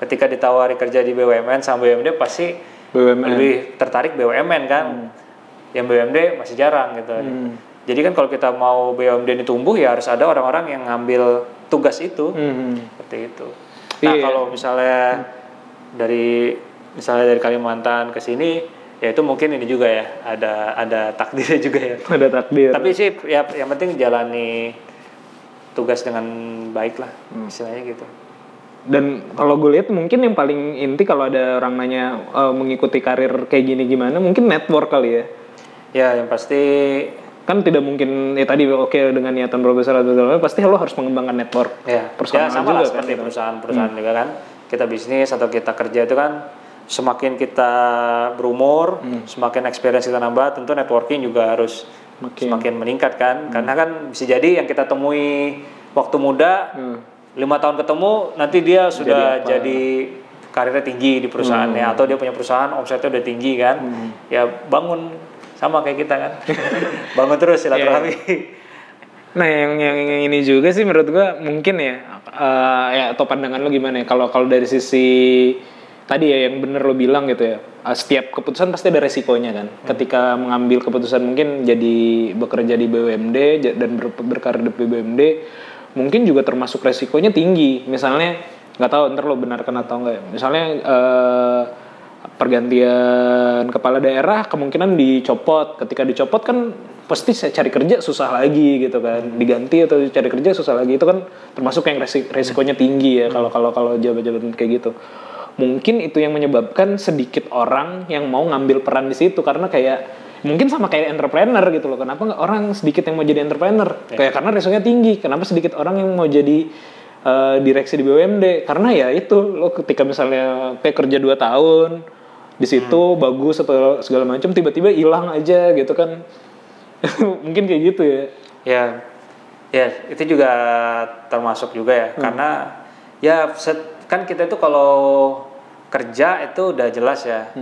ketika ditawari kerja di BUMN sama BUMD pasti BUMN. Lebih tertarik BUMN kan. Yang BUMD masih jarang gitu. Jadi kan kalau kita mau BUMD ini tumbuh ya harus ada orang-orang yang ngambil tugas itu. Seperti itu. Nah, kalau misalnya dari Kalimantan ke sini, ya itu mungkin ini juga ya, ada takdirnya juga ya. Ada takdir. Tapi sih ya yang penting jalani tugas dengan baik lah, istilahnya gitu. Dan kalau gue lihat mungkin yang paling inti kalau ada orang nanya mengikuti karir kayak gini gimana, mungkin network kali ya. Ya, yang pasti kan tidak mungkin ya tadi oke dengan niatan berbesar atau pasti lo harus mengembangkan network personal ya, sama juga lah, seperti kan, perusahaan-perusahaan juga kan kita bisnis atau kita kerja itu kan semakin kita berumur semakin experience kita nambah tentu networking juga harus semakin meningkat kan karena kan bisa jadi yang kita temui waktu muda 5 tahun ketemu nanti dia sudah jadi karirnya tinggi di perusahaannya atau dia punya perusahaan omsetnya udah tinggi kan ya bangun sama kayak kita kan, bangun terus silaturahmi. Nah, yang ini juga sih menurut gua mungkin ya, atau pandangan lo gimana ya? Kalau dari sisi tadi ya yang bener lo bilang gitu ya, setiap keputusan pasti ada resikonya kan. Ketika mengambil keputusan mungkin jadi bekerja di BUMD dan berkarir di BUMD, mungkin juga termasuk resikonya tinggi. Misalnya nggak tahu ntar lo benarkan atau enggak ya. Misalnya pergantian kepala daerah kemungkinan dicopot. Ketika dicopot kan pasti cari kerja susah lagi gitu kan. Diganti atau cari kerja susah lagi itu kan termasuk yang resikonya tinggi ya kalau jabatan kayak gitu. Mungkin itu yang menyebabkan sedikit orang yang mau ngambil peran di situ karena kayak mungkin sama kayak entrepreneur gitu loh. Kenapa orang sedikit yang mau jadi entrepreneur? Kayak karena resikonya tinggi. Kenapa sedikit orang yang mau jadi direksi di BUMD karena ya itu lo ketika misalnya kayak kerja 2 tahun di situ bagus atau segala macam tiba-tiba hilang aja gitu kan. Mungkin kayak gitu ya. Ya itu juga termasuk juga ya karena ya kan kita itu kalau kerja itu udah jelas ya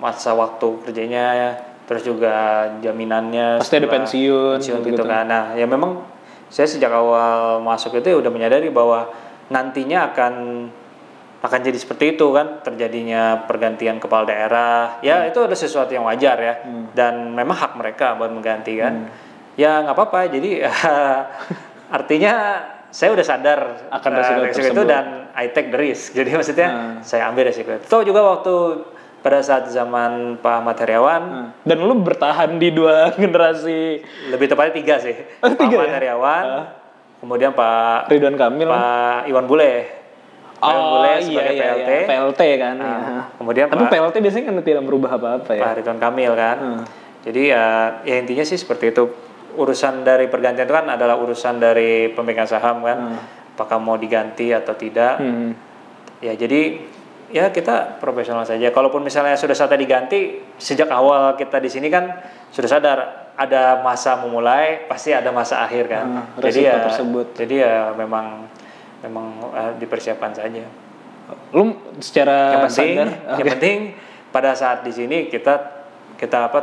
masa waktu kerjanya terus juga jaminannya pasti ada pensiun gitu kan. Nah ya memang saya sejak awal masuk itu ya udah menyadari bahwa nantinya akan jadi seperti itu kan terjadinya pergantian kepala daerah. Ya itu ada sesuatu yang wajar ya dan memang hak mereka buat mengganti kan. Ya nggak apa-apa. Jadi artinya saya udah sadar akan resiko itu dan I take the risk. Jadi maksudnya saya ambil resiko itu. Tahu juga waktu pada saat zaman Pak Ahmad Heriawan dan lu bertahan di 2 generasi, lebih tepatnya 3 sih. Pak Ahmad Heriawan, kemudian Pak Ridwan Kamil, Pak Iwan Bule. Iwan Bule sebagai PLT. PLT kan. Kemudian tapi PLT biasanya kan tidak berubah apa-apa ya. Pak Ridwan Kamil kan. Jadi ya intinya sih seperti itu. Urusan dari pergantian itu kan adalah urusan dari pemegang saham kan. Apakah mau diganti atau tidak. Ya jadi ya kita profesional saja. Kalaupun misalnya sudah saatnya diganti, sejak awal kita di sini kan sudah sadar ada masa memulai, pasti ada masa akhir kan. Jadi memang dipersiapkan saja. Lu secara yang penting pada saat di sini kita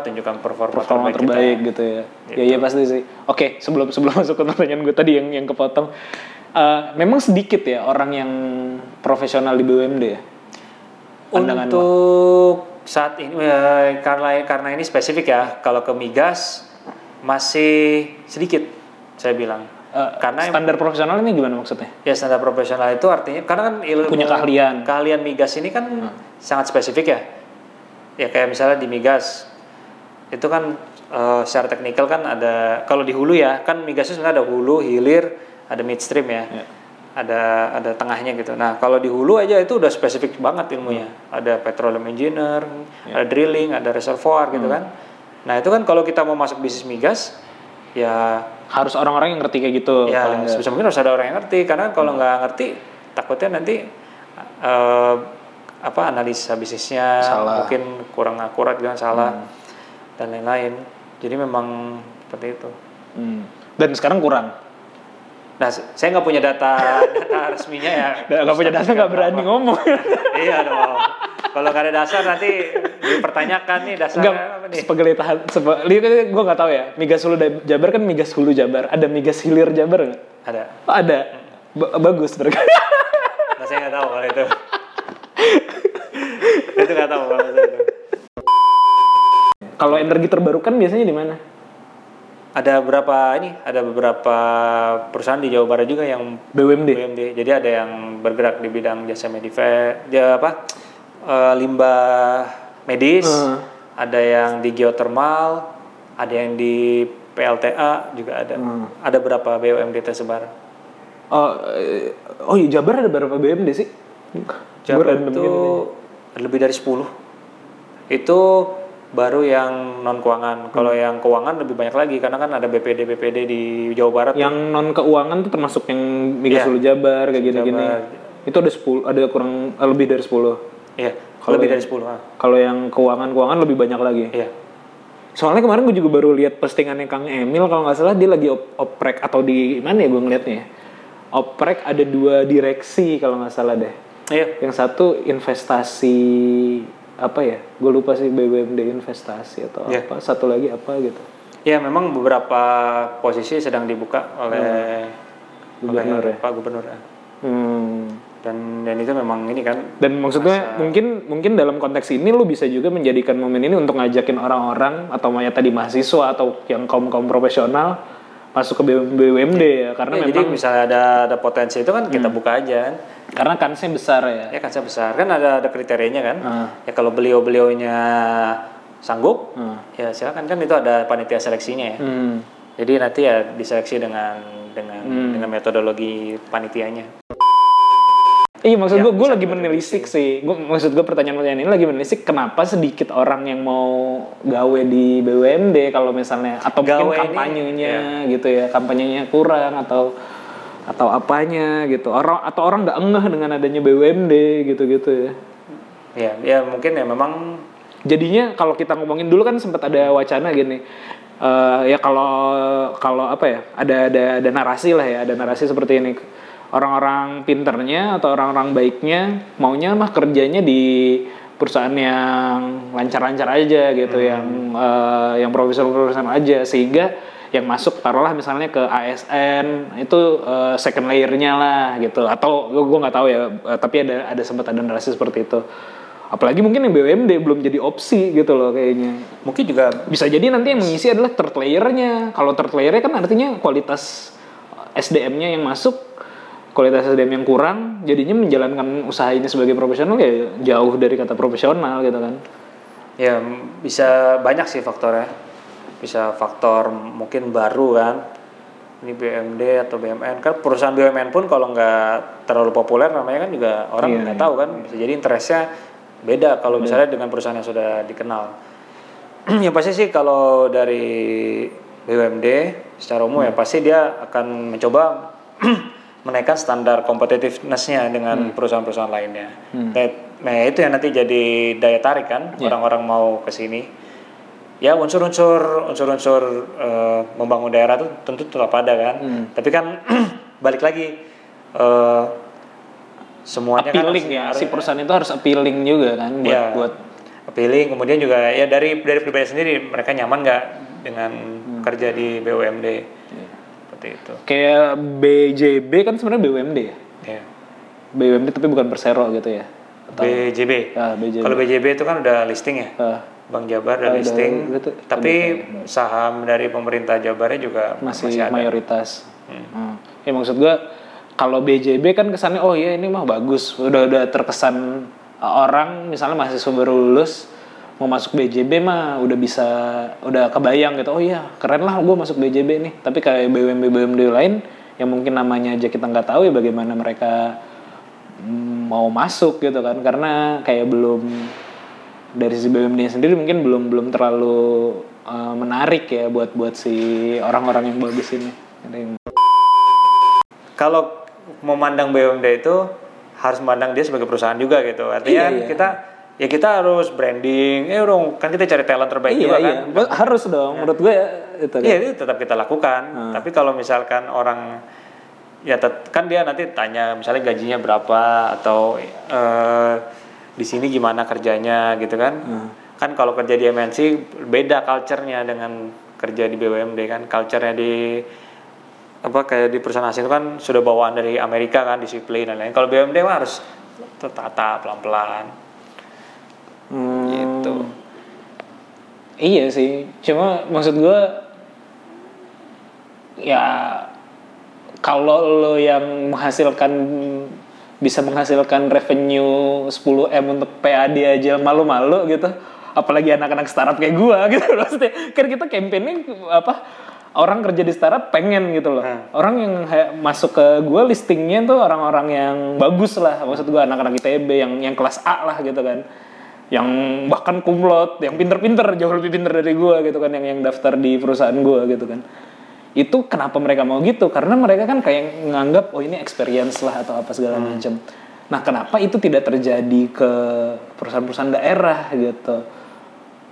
tunjukkan performa terbaik kita. Gitu ya. Gitu. Ya pasti sih. Oke, sebelum masuk ke pertanyaan gue tadi yang kepotong, memang sedikit ya orang yang profesional di BUMD ya. Pandangan untuk lo. Saat ini karena ini spesifik ya, kalau ke migas masih sedikit saya bilang. Karena standar profesional ini gimana maksudnya? Ya standar profesional itu artinya karena kan ilmu punya keahlian migas ini kan sangat spesifik ya. Ya kayak misalnya di migas itu kan secara teknikal kan ada, kalau di hulu ya kan migasnya sebenarnya ada hulu, hilir, ada midstream ya. Yeah. Ada tengahnya gitu. Nah, kalau di hulu aja itu udah spesifik banget ilmunya. Ada petroleum engineer, ada drilling, ada reservoir gitu kan. Nah, itu kan kalau kita mau masuk bisnis migas ya harus orang-orang yang ngerti kayak gitu. Ya, sebisa mungkin harus ada orang yang ngerti, karena kalau nggak ngerti takutnya nanti analisa bisnisnya salah, mungkin kurang akurat gitu, salah dan lain-lain. Jadi memang seperti itu. Dan sekarang kurang. Nah, saya nggak punya data resminya ya. Nggak punya data, nggak berani ngomong. Iya dong. Kalau nggak ada dasar nanti dipertanyakan nih dasarnya apa nih. Gue nggak tahu ya. Migas Hulu Jabar kan Migas Hulu Jabar. Ada Migas Hilir Jabar nggak? Ada. Oh, ada. Bagus berarti. Nah, saya nggak tahu kalau itu. Itu nggak tahu kalau itu. Kalau energi terbarukan biasanya di mana? Ada beberapa perusahaan di Jawa Barat juga yang BUMD. Jadi ada yang bergerak di bidang jasa limbah medis, ada yang di geotermal, ada yang di PLTA juga ada. Ada berapa BUMD tersebar? Jabar ada berapa BUMD sih? Jabar itu lebih dari 10. Itu baru yang non keuangan. Kalau yang keuangan lebih banyak lagi karena kan ada BPD di Jawa Barat. Yang non keuangan tuh termasuk yang Migas Hulu Jabar kayak gini-gini. Itu ada 10, ada kurang lebih dari 10. Iya, lebih dari 10. Kalau yang keuangan lebih banyak lagi. Iya. Soalnya kemarin gue juga baru lihat postingannya Kang Emil, kalau enggak salah dia lagi oprek atau di mana ya gue ngeliatnya. Oprek ada 2 direksi kalau enggak salah deh. Iya. Yang satu investasi apa ya, gue lupa sih, BUMD investasi atau apa, satu lagi apa gitu ya. Memang beberapa posisi sedang dibuka oleh gubernur, oleh Pak Gubernur. Dan itu memang ini kan, dan maksudnya mungkin dalam konteks ini lu bisa juga menjadikan momen ini untuk ngajakin orang-orang atau tadi mahasiswa atau yang kaum profesional masuk ke BUMD ya, karena memang jadi misalnya ada potensi itu kan kita buka aja kan, karena kansnya besar ya kansnya besar kan, ada kriterianya kan. Ya kalau beliau-beliaunya sanggup ya silakan, kan itu ada panitia seleksinya ya. Jadi nanti ya diseleksi dengan metodologi panitianya. Iya, maksud gue lagi menelisik sih. Pertanyaan-pertanyaan ini lagi menelisik, kenapa sedikit orang yang mau gawe di BUMD kalau misalnya, atau gawe mungkin kampanyenya ini, gitu ya, kampanyenya kurang atau apanya gitu. Orang nggak ngeh dengan adanya BUMD gitu-gitu ya. Ya mungkin ya memang. Jadinya kalau kita ngomongin dulu kan sempat ada wacana gini. Ada narasi lah ya, ada narasi seperti ini. Orang-orang pinternya atau orang-orang baiknya maunya mah kerjanya di perusahaan yang lancar-lancar aja gitu, yang profesional aja, sehingga yang masuk taruhlah misalnya ke ASN itu second layer-nya lah gitu, atau gue nggak tahu ya, tapi ada sempat ada narasi seperti itu. Apalagi mungkin yang BUMD belum jadi opsi gitu loh kayaknya. Mungkin juga bisa jadi nanti yang mengisi adalah third layer-nya. Kalau third layer-nya kan artinya kualitas SDM-nya yang masuk, kualitas SDM yang kurang, jadinya menjalankan usaha ini sebagai profesional ya jauh dari kata profesional gitu kan. Ya bisa banyak sih faktornya. Bisa faktor mungkin baru kan. Ini BUMD atau BUMN kan, perusahaan BUMN pun kalau nggak terlalu populer namanya kan juga orang nggak tahu kan. Bisa jadi interestnya beda kalau misalnya dengan perusahaan yang sudah dikenal. Ya pasti sih kalau dari BUMD secara umum ya pasti dia akan mencoba menaikkan standar competitiveness-nya dengan perusahaan-perusahaan lainnya. Nah, itu yang nanti jadi daya tarik kan, orang-orang mau ke sini. Ya, unsur-unsur membangun daerah itu tentu tetap ada kan. Tapi kan balik lagi semuanya appealing kan harus, si perusahaan itu harus appealing juga kan buat appealing, kemudian juga ya dari pribadi sendiri mereka nyaman nggak dengan kerja di BUMD. Itu. Kayak BJB kan sebenarnya BUMD ya. Yeah. BUMD tapi bukan Persero gitu ya. Atau BJB. BJB. Kalau BJB itu kan udah listing ya. Bank Jabar udah listing. Itu, tapi saham dari pemerintah Jabarnya juga masih ada. Mayoritas. Ya maksud gue kalau BJB kan kesannya oh ya ini mah bagus. Udah terkesan orang misalnya mahasiswa baru lulus mau masuk BJB mah udah bisa, udah kebayang gitu. Oh iya, keren lah gue masuk BJB nih. Tapi kayak BUMD-BUMD lain yang mungkin namanya aja kita nggak tahu ya bagaimana mereka mau masuk gitu kan, karena kayak belum dari si BUMD sendiri mungkin belum terlalu menarik ya buat si orang-orang yang bagus ini. Kalau memandang BUMD itu harus memandang dia sebagai perusahaan juga gitu. Artinya iya. kita harus branding, dong, kan kita cari talent terbaik juga kan. Iya. Harus dong, menurut gue itu. Iya, itu tetap kita lakukan. Tapi kalau misalkan orang kan dia nanti tanya misalnya gajinya berapa atau di sini gimana kerjanya gitu kan. Kan kalau kerja di MNC beda culture-nya dengan kerja di BUMD kan. Culture-nya di kayak di perusahaan asing itu kan sudah bawaan dari Amerika kan, disiplin dan lain-lain. Kalau BUMD mah harus tertata pelan-pelan. Gitu. Iya sih. Cuma maksud gue ya kalau lo yang bisa menghasilkan revenue 10M untuk PAD aja malu-malu gitu, apalagi anak-anak startup kayak gua gitu maksudnya. Kan kita campaign-nya orang kerja di startup pengen gitu loh. Orang yang masuk ke gua listingnya tuh orang-orang yang bagus lah, maksud gua anak-anak ITB yang kelas A lah gitu kan. Yang bahkan kumlot, yang pinter-pinter, jauh lebih pinter dari gua gitu kan, yang daftar di perusahaan gua gitu kan. Itu kenapa mereka mau gitu? Karena mereka kan kayak nganggap oh ini experience lah atau apa segala macam. Nah, kenapa itu tidak terjadi ke perusahaan-perusahaan daerah gitu?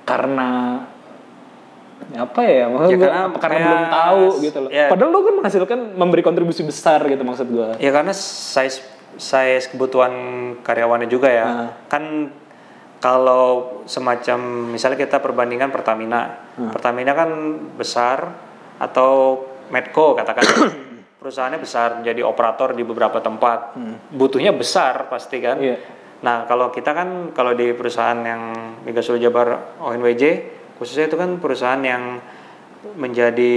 Karena apa ya? Maksudnya karena belum tahu gitu loh. Ya. Padahal lo kan menghasilkan, memberi kontribusi besar gitu maksud gua. Ya karena size kebutuhan karyawannya juga ya. Kan kalau semacam misalnya kita perbandingan Pertamina. Pertamina kan besar, atau Medco katakan perusahaannya besar, jadi operator di beberapa tempat, butuhnya besar pasti kan. Nah kalau kita kan, kalau di perusahaan yang Migas Hulu Jabar ONWJ khususnya itu kan perusahaan yang menjadi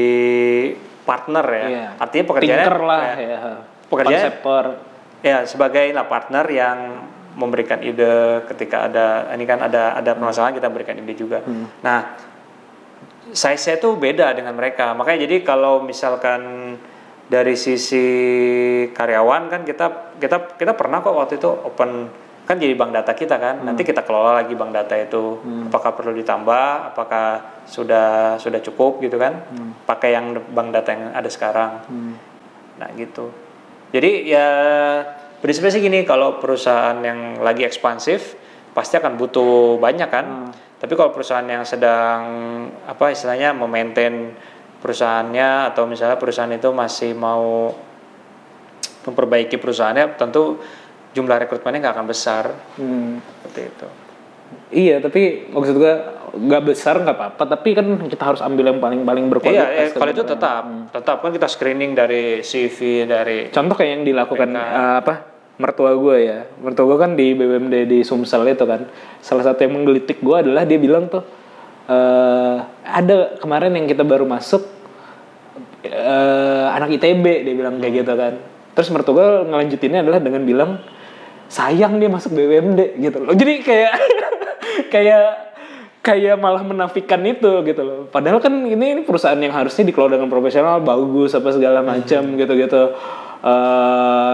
partner ya, artinya pekerjaannya pekerjaan ya sebagai partner yang memberikan ide ketika ada ini kan ada permasalahan, kita berikan ide juga. Nah size-nya tuh beda dengan mereka. Makanya jadi kalau misalkan dari sisi karyawan kan kita pernah kok waktu itu open kan jadi bank data kita kan. Nanti kita kelola lagi bank data itu. Apakah perlu ditambah? Apakah sudah cukup gitu kan? Pakai yang bank data yang ada sekarang. Nah, gitu. Jadi ya prinsipnya sih gini, kalau perusahaan yang lagi ekspansif pasti akan butuh banyak kan. Tapi kalau perusahaan yang sedang memaintain perusahaannya, atau misalnya perusahaan itu masih mau memperbaiki perusahaannya, tentu jumlah rekrutmennya nggak akan besar. Seperti itu. Iya, tapi maksud gue nggak besar nggak apa-apa, tapi kan kita harus ambil yang paling berkualitas. Iya, kalau itu tetap kan kita screening dari CV, dari contoh kayak yang dilakukan mertua gue ya. Mertua gue kan di BUMD di Sumsel itu kan. Salah satu yang menggelitik gue adalah dia bilang tuh ada kemarin yang kita baru masuk anak ITB, dia bilang kayak gitu kan. Terus mertua gue ngelanjutinnya adalah dengan bilang sayang dia masuk BUMD gitu loh. Jadi kayak malah menafikan itu gitu loh. Padahal kan ini perusahaan yang harusnya dikelola dengan profesional, bagus apa segala macam gitu-gitu.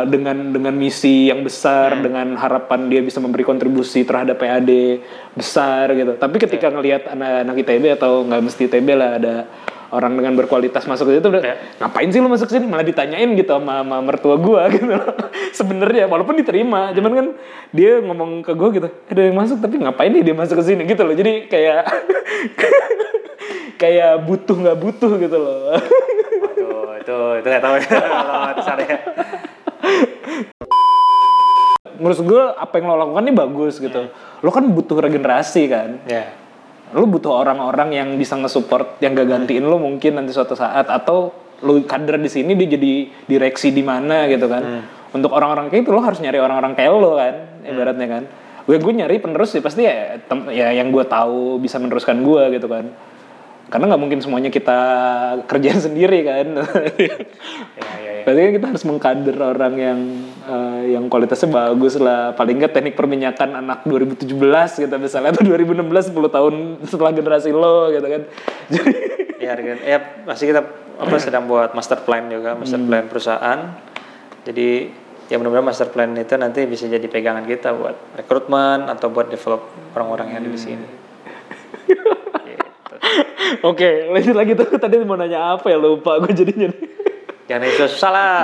Dengan misi yang besar, dengan harapan dia bisa memberi kontribusi terhadap PAD besar gitu. Tapi ketika ngelihat anak-anak ITB atau nggak mesti ITB lah, ada orang dengan berkualitas masuk ke situ, ngapain sih lu masuk sini? Malah ditanyain gitu sama mertua gua gitu loh. Sebenarnya walaupun diterima, cuman kan dia ngomong ke gua gitu, ada yang masuk tapi ngapain dia masuk ke sini gitu loh. Jadi kayak kayak butuh nggak butuh gitu loh. Itu nggak tahu kalau dasarnya. Menurut gue apa yang lo lakukan ini bagus gitu. Lo kan butuh regenerasi kan. Lo butuh orang-orang yang bisa nge-support, yang gak gantiin lo mungkin nanti suatu saat, atau lo kader di sini dia jadi direksi di mana gitu kan. Untuk orang-orang kayak itu lo harus nyari orang-orang kayak lo kan, ibaratnya kan. gue nyari penerus sih pasti ya, ya yang gue tahu bisa meneruskan gue gitu kan. Karena nggak mungkin semuanya kita kerjain sendiri kan. Ya. Berarti kan kita harus mengkader orang yang kualitasnya bagus lah. Paling nggak teknik perminyakan anak 2017 gitu misalnya, atau 2016, 10 tahun setelah generasi lo gitu kan. Jadi ya masih kita sedang buat master plan juga, master plan perusahaan. Jadi ya mudah-mudahan master plan itu nanti bisa jadi pegangan kita buat rekrutmen atau buat develop orang-orang yang ada di sini. Oke, lanjut lagi tuh. Tadi mau nanya apa ya, lupa gue jadinya. Jangan itu salah.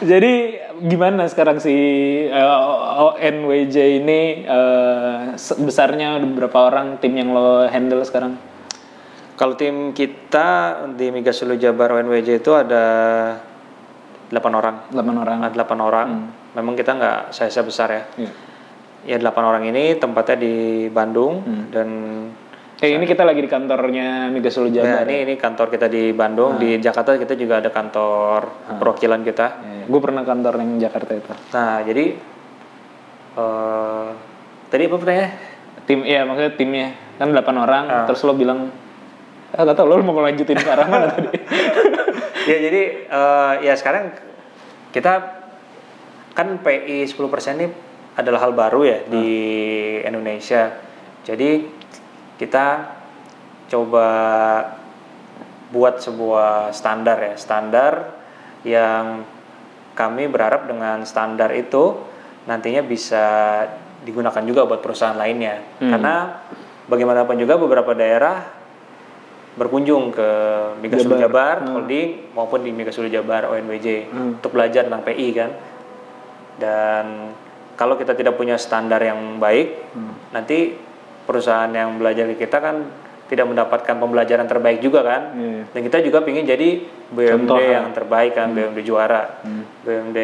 Jadi gimana sekarang si ONWJ ini besarnya berapa orang tim yang lo handle sekarang? Kalau tim kita di Migas Hulu Jabar ONWJ itu ada 8 orang. Memang kita nggak saya besar ya. Iya. Ya 8 orang ini tempatnya di Bandung dan ini kita lagi di kantornya Migas Hulu Jabar. Ya, ini kantor kita di Bandung, di Jakarta kita juga ada kantor perwakilan kita. Ya. Gue pernah kantor yang Jakarta itu. Nah, jadi tadi apa pertanyaannya? Tim, ya maksudnya timnya kan 8 orang, terus lo bilang enggak tahu lo mau lanjutin ke arah mana tadi. Ya jadi ya sekarang kita kan PI 10% ini adalah hal baru ya di Indonesia. Jadi kita coba buat sebuah standar yang kami berharap dengan standar itu nantinya bisa digunakan juga buat perusahaan lainnya. Karena bagaimanapun juga beberapa daerah berkunjung ke Migas Hulu Jabar Holding maupun di Migas Hulu Jabar ONWJ untuk belajar tentang PI kan. Dan kalau kita tidak punya standar yang baik, nanti perusahaan yang belajar di kita kan tidak mendapatkan pembelajaran terbaik juga kan. Dan kita juga ingin jadi BUMD yang terbaik kan, BUMD juara, BUMD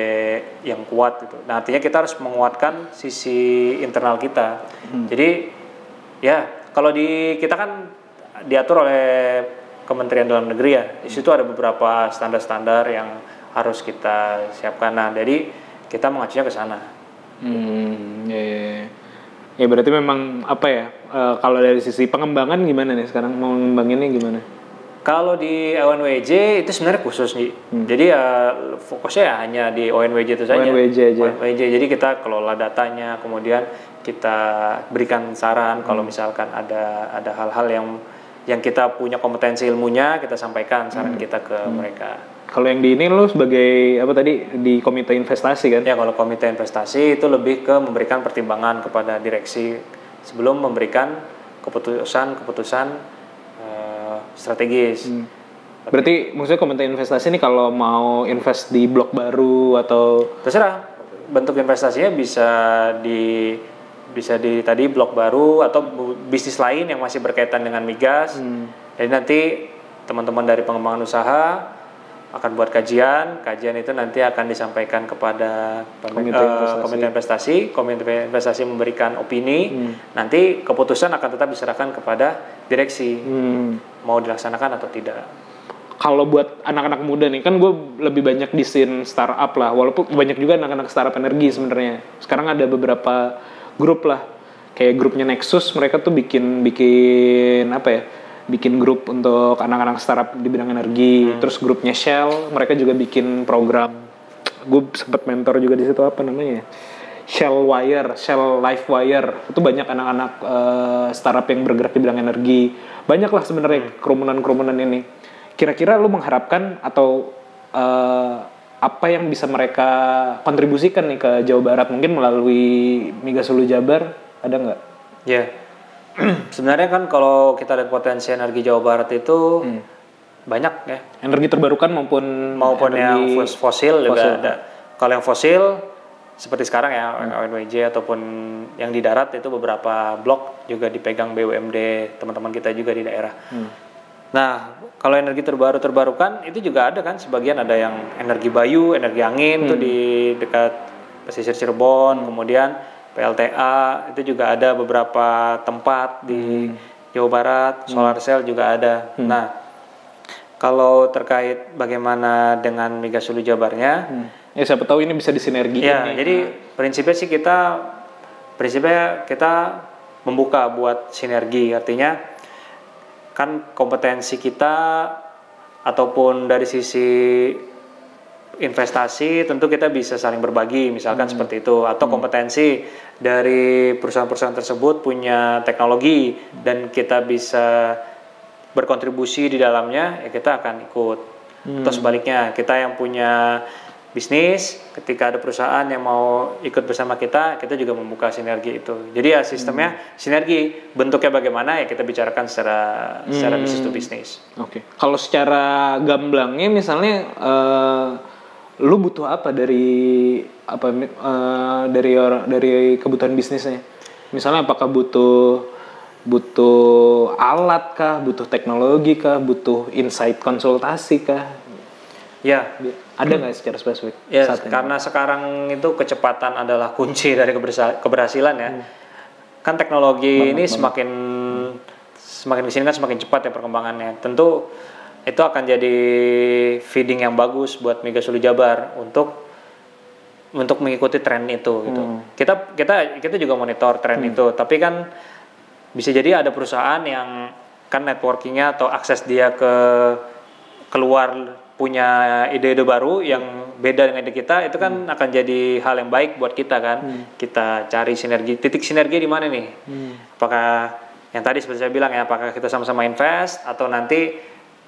yang kuat gitu. Nah artinya kita harus menguatkan sisi internal kita. Jadi ya kalau di kita kan diatur oleh Kementerian Dalam Negeri ya. Di situ ada beberapa standar-standar yang harus kita siapkan. Nah jadi kita mengacunya ke sana. Ya berarti memang apa ya, kalau dari sisi pengembangan gimana nih sekarang, mau ngembanginnya gimana? Kalau di ONWJ itu sebenarnya khusus nih. Jadi ya fokusnya ya hanya di ONWJ itu saja. ONWJ. Jadi kita kelola datanya, kemudian kita berikan saran kalau misalkan ada hal-hal yang kita punya kompetensi ilmunya, kita sampaikan saran kita ke mereka. Kalau yang di ini lo sebagai apa tadi, di komite investasi kan? Ya kalau komite investasi itu lebih ke memberikan pertimbangan kepada direksi sebelum memberikan keputusan strategis. Berarti maksudnya komite investasi ini kalau mau invest di blok baru atau? Terserah, bentuk investasinya bisa di tadi blok baru atau bisnis lain yang masih berkaitan dengan migas. Jadi nanti teman-teman dari pengembangan usaha akan buat kajian itu nanti akan disampaikan kepada komite investasi memberikan opini. Nanti keputusan akan tetap diserahkan kepada direksi mau dilaksanakan atau tidak. Kalau buat anak-anak muda nih kan gue lebih banyak di scene startup lah, walaupun banyak juga anak-anak startup energi sebenarnya. Sekarang ada beberapa grup lah, kayak grupnya Nexus, mereka tuh bikin grup untuk anak-anak startup di bidang energi. Terus grupnya Shell, mereka juga bikin program. Gue sempat mentor juga di situ, apa namanya? Shell LiveWIRE. Itu banyak anak-anak startup yang bergerak di bidang energi. Banyak lah sebenarnya kerumunan-kerumunan ini. Kira-kira lu mengharapkan atau apa yang bisa mereka kontribusikan nih ke Jawa Barat mungkin melalui Migas Hulu Jabar, ada nggak? Ya. Yeah. Sebenarnya kan kalau kita lihat potensi energi Jawa Barat itu banyak ya. Energi terbarukan maupun yang fosil juga ada. Kalau yang fosil seperti sekarang ya ONWJ ataupun yang di darat itu beberapa blok juga dipegang BUMD teman-teman kita juga di daerah. Nah, kalau energi terbarukan itu juga ada kan, sebagian ada yang energi bayu, energi angin itu di dekat pesisir Cirebon, kemudian PLTA itu juga ada beberapa tempat di Jawa Barat, solar cell juga ada. Nah, kalau terkait bagaimana dengan Migas Hulu Jabarnya, Ya siapa tahu ini bisa disinergikan. Ya, jadi prinsipnya kita membuka buat sinergi. Artinya kan kompetensi kita ataupun dari sisi investasi tentu kita bisa saling berbagi, misalkan seperti itu, atau kompetensi dari perusahaan-perusahaan tersebut punya teknologi dan kita bisa berkontribusi di dalamnya, ya kita akan ikut. Atau sebaliknya, kita yang punya bisnis, ketika ada perusahaan yang mau ikut bersama kita juga membuka sinergi itu. Jadi ya sistemnya sinergi, bentuknya bagaimana ya kita bicarakan secara bisnis to bisnis. Oke. Kalau secara gamblangnya misalnya lu butuh apa dari kebutuhan bisnisnya? Misalnya apakah butuh alat kah, butuh teknologi kah, butuh insight konsultasi kah? Ya, ada nggak secara spesifik? Ya, karena sekarang itu kecepatan adalah kunci dari keberhasilan ya. Kan teknologi ini semakin kesini kan semakin cepat ya perkembangannya. Tentu itu akan jadi feeding yang bagus buat Migas Hulu Jabar untuk mengikuti tren itu gitu. Kita juga monitor tren itu, tapi kan bisa jadi ada perusahaan yang kan networking-nya atau akses dia keluar punya ide-ide baru yang beda dengan ide kita, itu kan akan jadi hal yang baik buat kita kan. Kita cari sinergi, titik sinergi di mana nih? Apakah yang tadi seperti saya bilang ya, apakah kita sama-sama invest atau nanti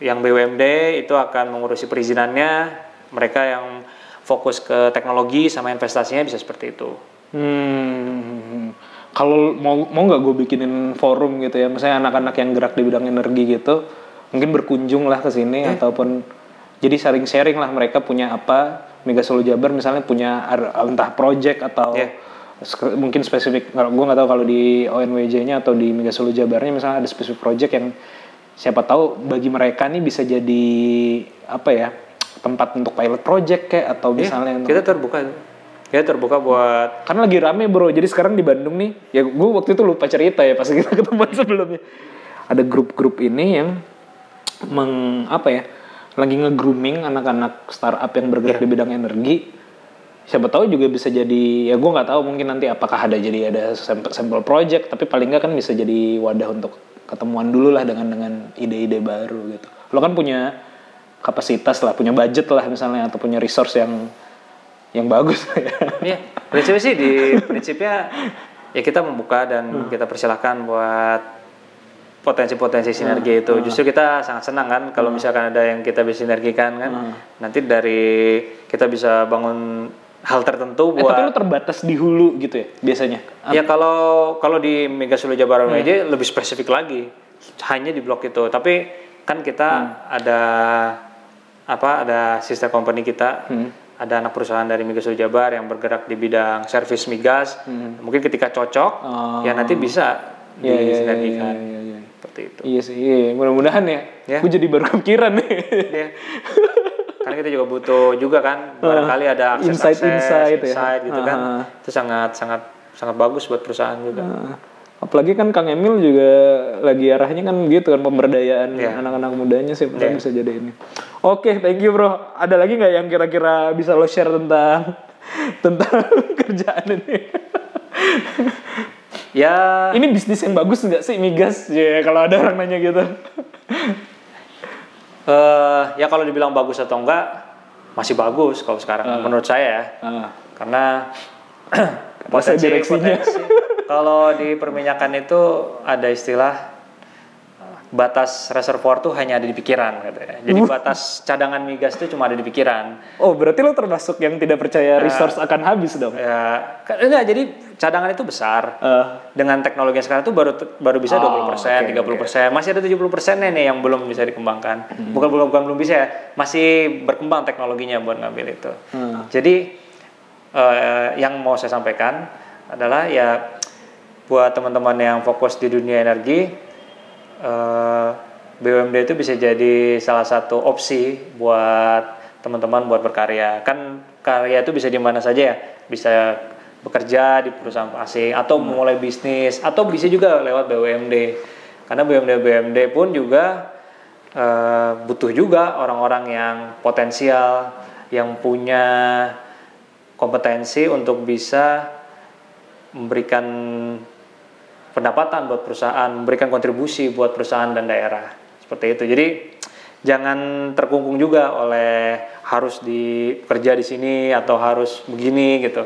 yang BUMD itu akan mengurusi perizinannya, mereka yang fokus ke teknologi sama investasinya bisa seperti itu. Kalau mau nggak gue bikinin forum gitu ya, misalnya anak-anak yang gerak di bidang energi gitu, mungkin berkunjung lah ke sini ataupun jadi sharing-sharing lah mereka punya apa, Migas Hulu Jabar misalnya punya entah project atau mungkin spesifik, gue nggak tahu kalau di ONWJ-nya atau di Migas Hulu Jabarnya misalnya ada spesifik project yang siapa tahu bagi mereka nih bisa jadi apa ya, tempat untuk pilot project kayak atau misalnya kita terbuka buat, karena lagi rame bro. Jadi sekarang di Bandung nih ya, gue waktu itu lupa cerita ya pas kita ketemu sebelumnya, ada grup-grup ini yang lagi nge-grooming anak-anak startup yang bergerak di bidang energi. Siapa tahu juga bisa jadi, ya gue nggak tahu mungkin nanti apakah ada sampel project, tapi paling nggak kan bisa jadi wadah untuk ketemuan dulu lah dengan ide-ide baru gitu. Lo kan punya kapasitas lah, punya budget lah misalnya, atau punya resource yang bagus. Iya, prinsipnya sih ya kita membuka dan kita persilahkan buat potensi-potensi sinergi itu. Justru kita sangat senang kan kalau misalkan ada yang kita bisa sinergikan kan. Nanti dari kita bisa bangun hal tertentu buat. Tapi lu terbatas di hulu gitu ya biasanya. Ya kalau di Migas Hulu Jabar aja lebih spesifik lagi. Hanya di blok itu. Tapi kan kita ada sister company kita. Ada anak perusahaan dari Migas Hulu Jabar yang bergerak di bidang servis migas. Mungkin ketika cocok ya nanti bisa disinergikan. Seperti itu. Iya sih, mudah-mudahan ya. Aku jadi baru kepikiran nih. Iya. Karena kita juga butuh kan, barangkali ada akses insight gitu kan. Itu sangat bagus buat perusahaan juga. Apalagi kan Kang Emil juga lagi arahnya kan gitu kan, pemberdayaan anak-anak mudanya sih bisa jadi ini. Oke, thank you bro. Ada lagi nggak yang kira-kira bisa lo share tentang kerjaan ini? Ya, ini bisnis yang bagus nggak sih migas? Ya kalau ada orang nanya gitu. Ya kalau dibilang bagus atau enggak, masih bagus kalau sekarang menurut saya. Karena potensi. Kalau di perminyakan itu ada istilah batas reservoir tuh hanya ada di pikiran katanya. Jadi batas cadangan migas itu cuma ada di pikiran. Oh, berarti lo termasuk yang tidak percaya resource akan habis dong? Ya, enggak, jadi cadangan itu besar. Dengan teknologi yang sekarang tuh baru bisa 20%, 30%. Masih ada 70%-nya nih yang belum bisa dikembangkan. Bukan belum bisa ya. Masih berkembang teknologinya buat ngambil itu. Jadi yang mau saya sampaikan adalah ya buat teman-teman yang fokus di dunia energi, BUMD itu bisa jadi salah satu opsi buat teman-teman buat berkarya. Kan karya itu bisa di mana saja ya. Bisa bekerja di perusahaan asing atau memulai bisnis atau bisa juga lewat BUMD, karena BUMD pun juga butuh juga orang-orang yang potensial, yang punya kompetensi untuk bisa memberikan pendapatan buat perusahaan, memberikan kontribusi buat perusahaan dan daerah. Seperti itu. Jadi jangan terkungkung juga oleh harus dikerja di sini atau harus begini gitu.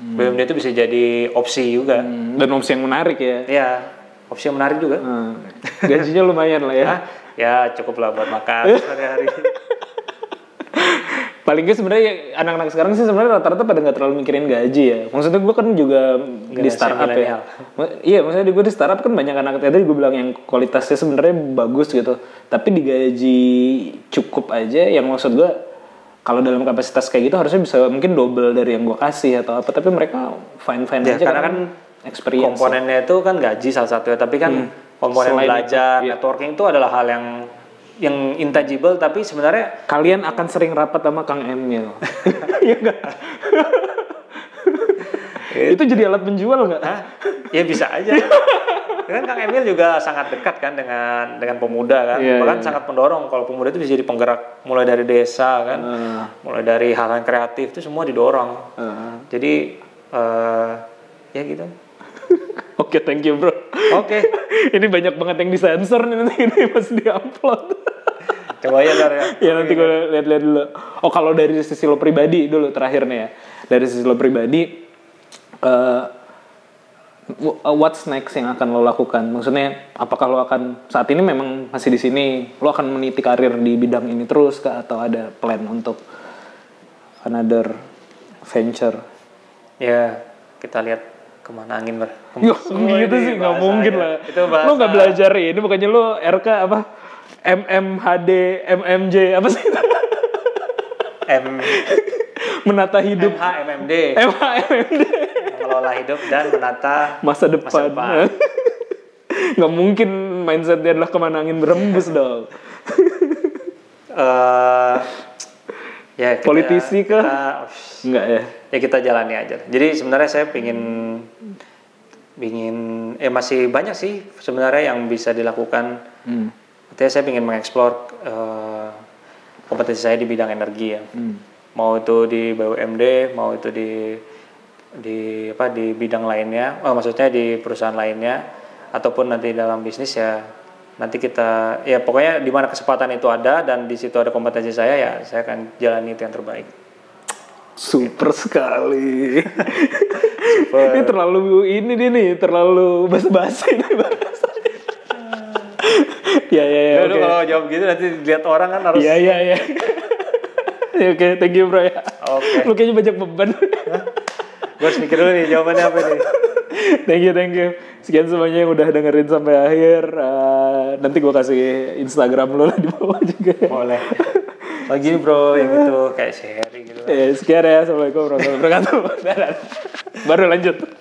BUMD itu bisa jadi opsi juga. Dan opsi yang menarik ya. Iya, opsi yang menarik juga. Gajinya lumayan lah ya. Hah? Ya cukup lah buat makan sehari-hari. Paling gak sebenarnya anak-anak sekarang sih sebenarnya rata-rata pada nggak terlalu mikirin gaji ya. Maksudnya gue kan juga gak di startup ya. Iya, maksudnya gue di startup kan banyak anak tadi gue bilang yang kualitasnya sebenarnya bagus gitu. Tapi digaji cukup aja. Yang maksud gue, kalau dalam kapasitas kayak gitu harusnya bisa mungkin double dari yang gue kasih atau apa, tapi mereka fine ya, aja karena kan experience komponennya ya. Itu kan gaji salah satunya, tapi kan komponen selain belajar itu, networking itu adalah hal yang intangible. Tapi sebenarnya kalian akan sering rapat sama Kang Emil. Ya enggak? Itu jadi alat penjual nggak? Ya bisa aja. Kan Kang Emil juga sangat dekat kan dengan pemuda kan, bahkan sangat mendorong kalau pemuda itu bisa jadi penggerak mulai dari desa kan, mulai dari hal-hal kreatif itu semua didorong. Jadi ya gitu. Oke, thank you bro. Oke. Ini banyak banget yang disensor nih nanti ini pas diupload. Coba ya ntar ya. Ya nanti gue lihat-lihat dulu. Oh kalau dari sisi lo pribadi dulu terakhirnya ya, dari sisi lo pribadi. What's next yang akan lo lakukan? Maksudnya apakah lo akan saat ini memang masih di sini, lo akan meniti karir di bidang ini terus kah? Atau ada plan untuk another venture? Ya kita lihat kemana angin gitu sih nggak mungkin ya. Lah lo nggak belajar ini bukannya lo RK apa MMHD MMJ apa sih itu? Menata hidup MHMMD mengelola hidup dan menata masa depan. Nggak mungkin mindsetnya adalah kemana angin berembus dong. Ya kita, politisi kah? Nggak ya. Ya kita jalani aja. Jadi sebenarnya saya pingin masih banyak sih sebenarnya yang bisa dilakukan. Artinya saya pingin mengeksplor kompetensi saya di bidang energi ya. Mau itu di BUMD, mau itu di bidang lainnya, maksudnya di perusahaan lainnya, ataupun nanti dalam bisnis ya. Nanti kita ya pokoknya di mana kesempatan itu ada dan di situ ada kompetensi saya ya, saya akan jalani itu yang terbaik. Super gitu. Sekali. Super. Ini terlalu basa-basi nih bahasanya. Ya. Lalu okay. Kalau jawab gitu nanti dilihat orang kan harus. Ya. Oke, thank you bro ya. Oke. Lu kayaknya banyak beban. Gue harus mikir dulu nih jawabannya apa nih. Thank you. Sekian semuanya yang udah dengerin sampai akhir. Nanti gue kasih Instagram lo di bawah juga. Boleh. Lagi nih bro, yang itu kayak sharing gitu. Sekian ya. Assalamualaikum warahmatullahi wabarakatuh. Baru lanjut.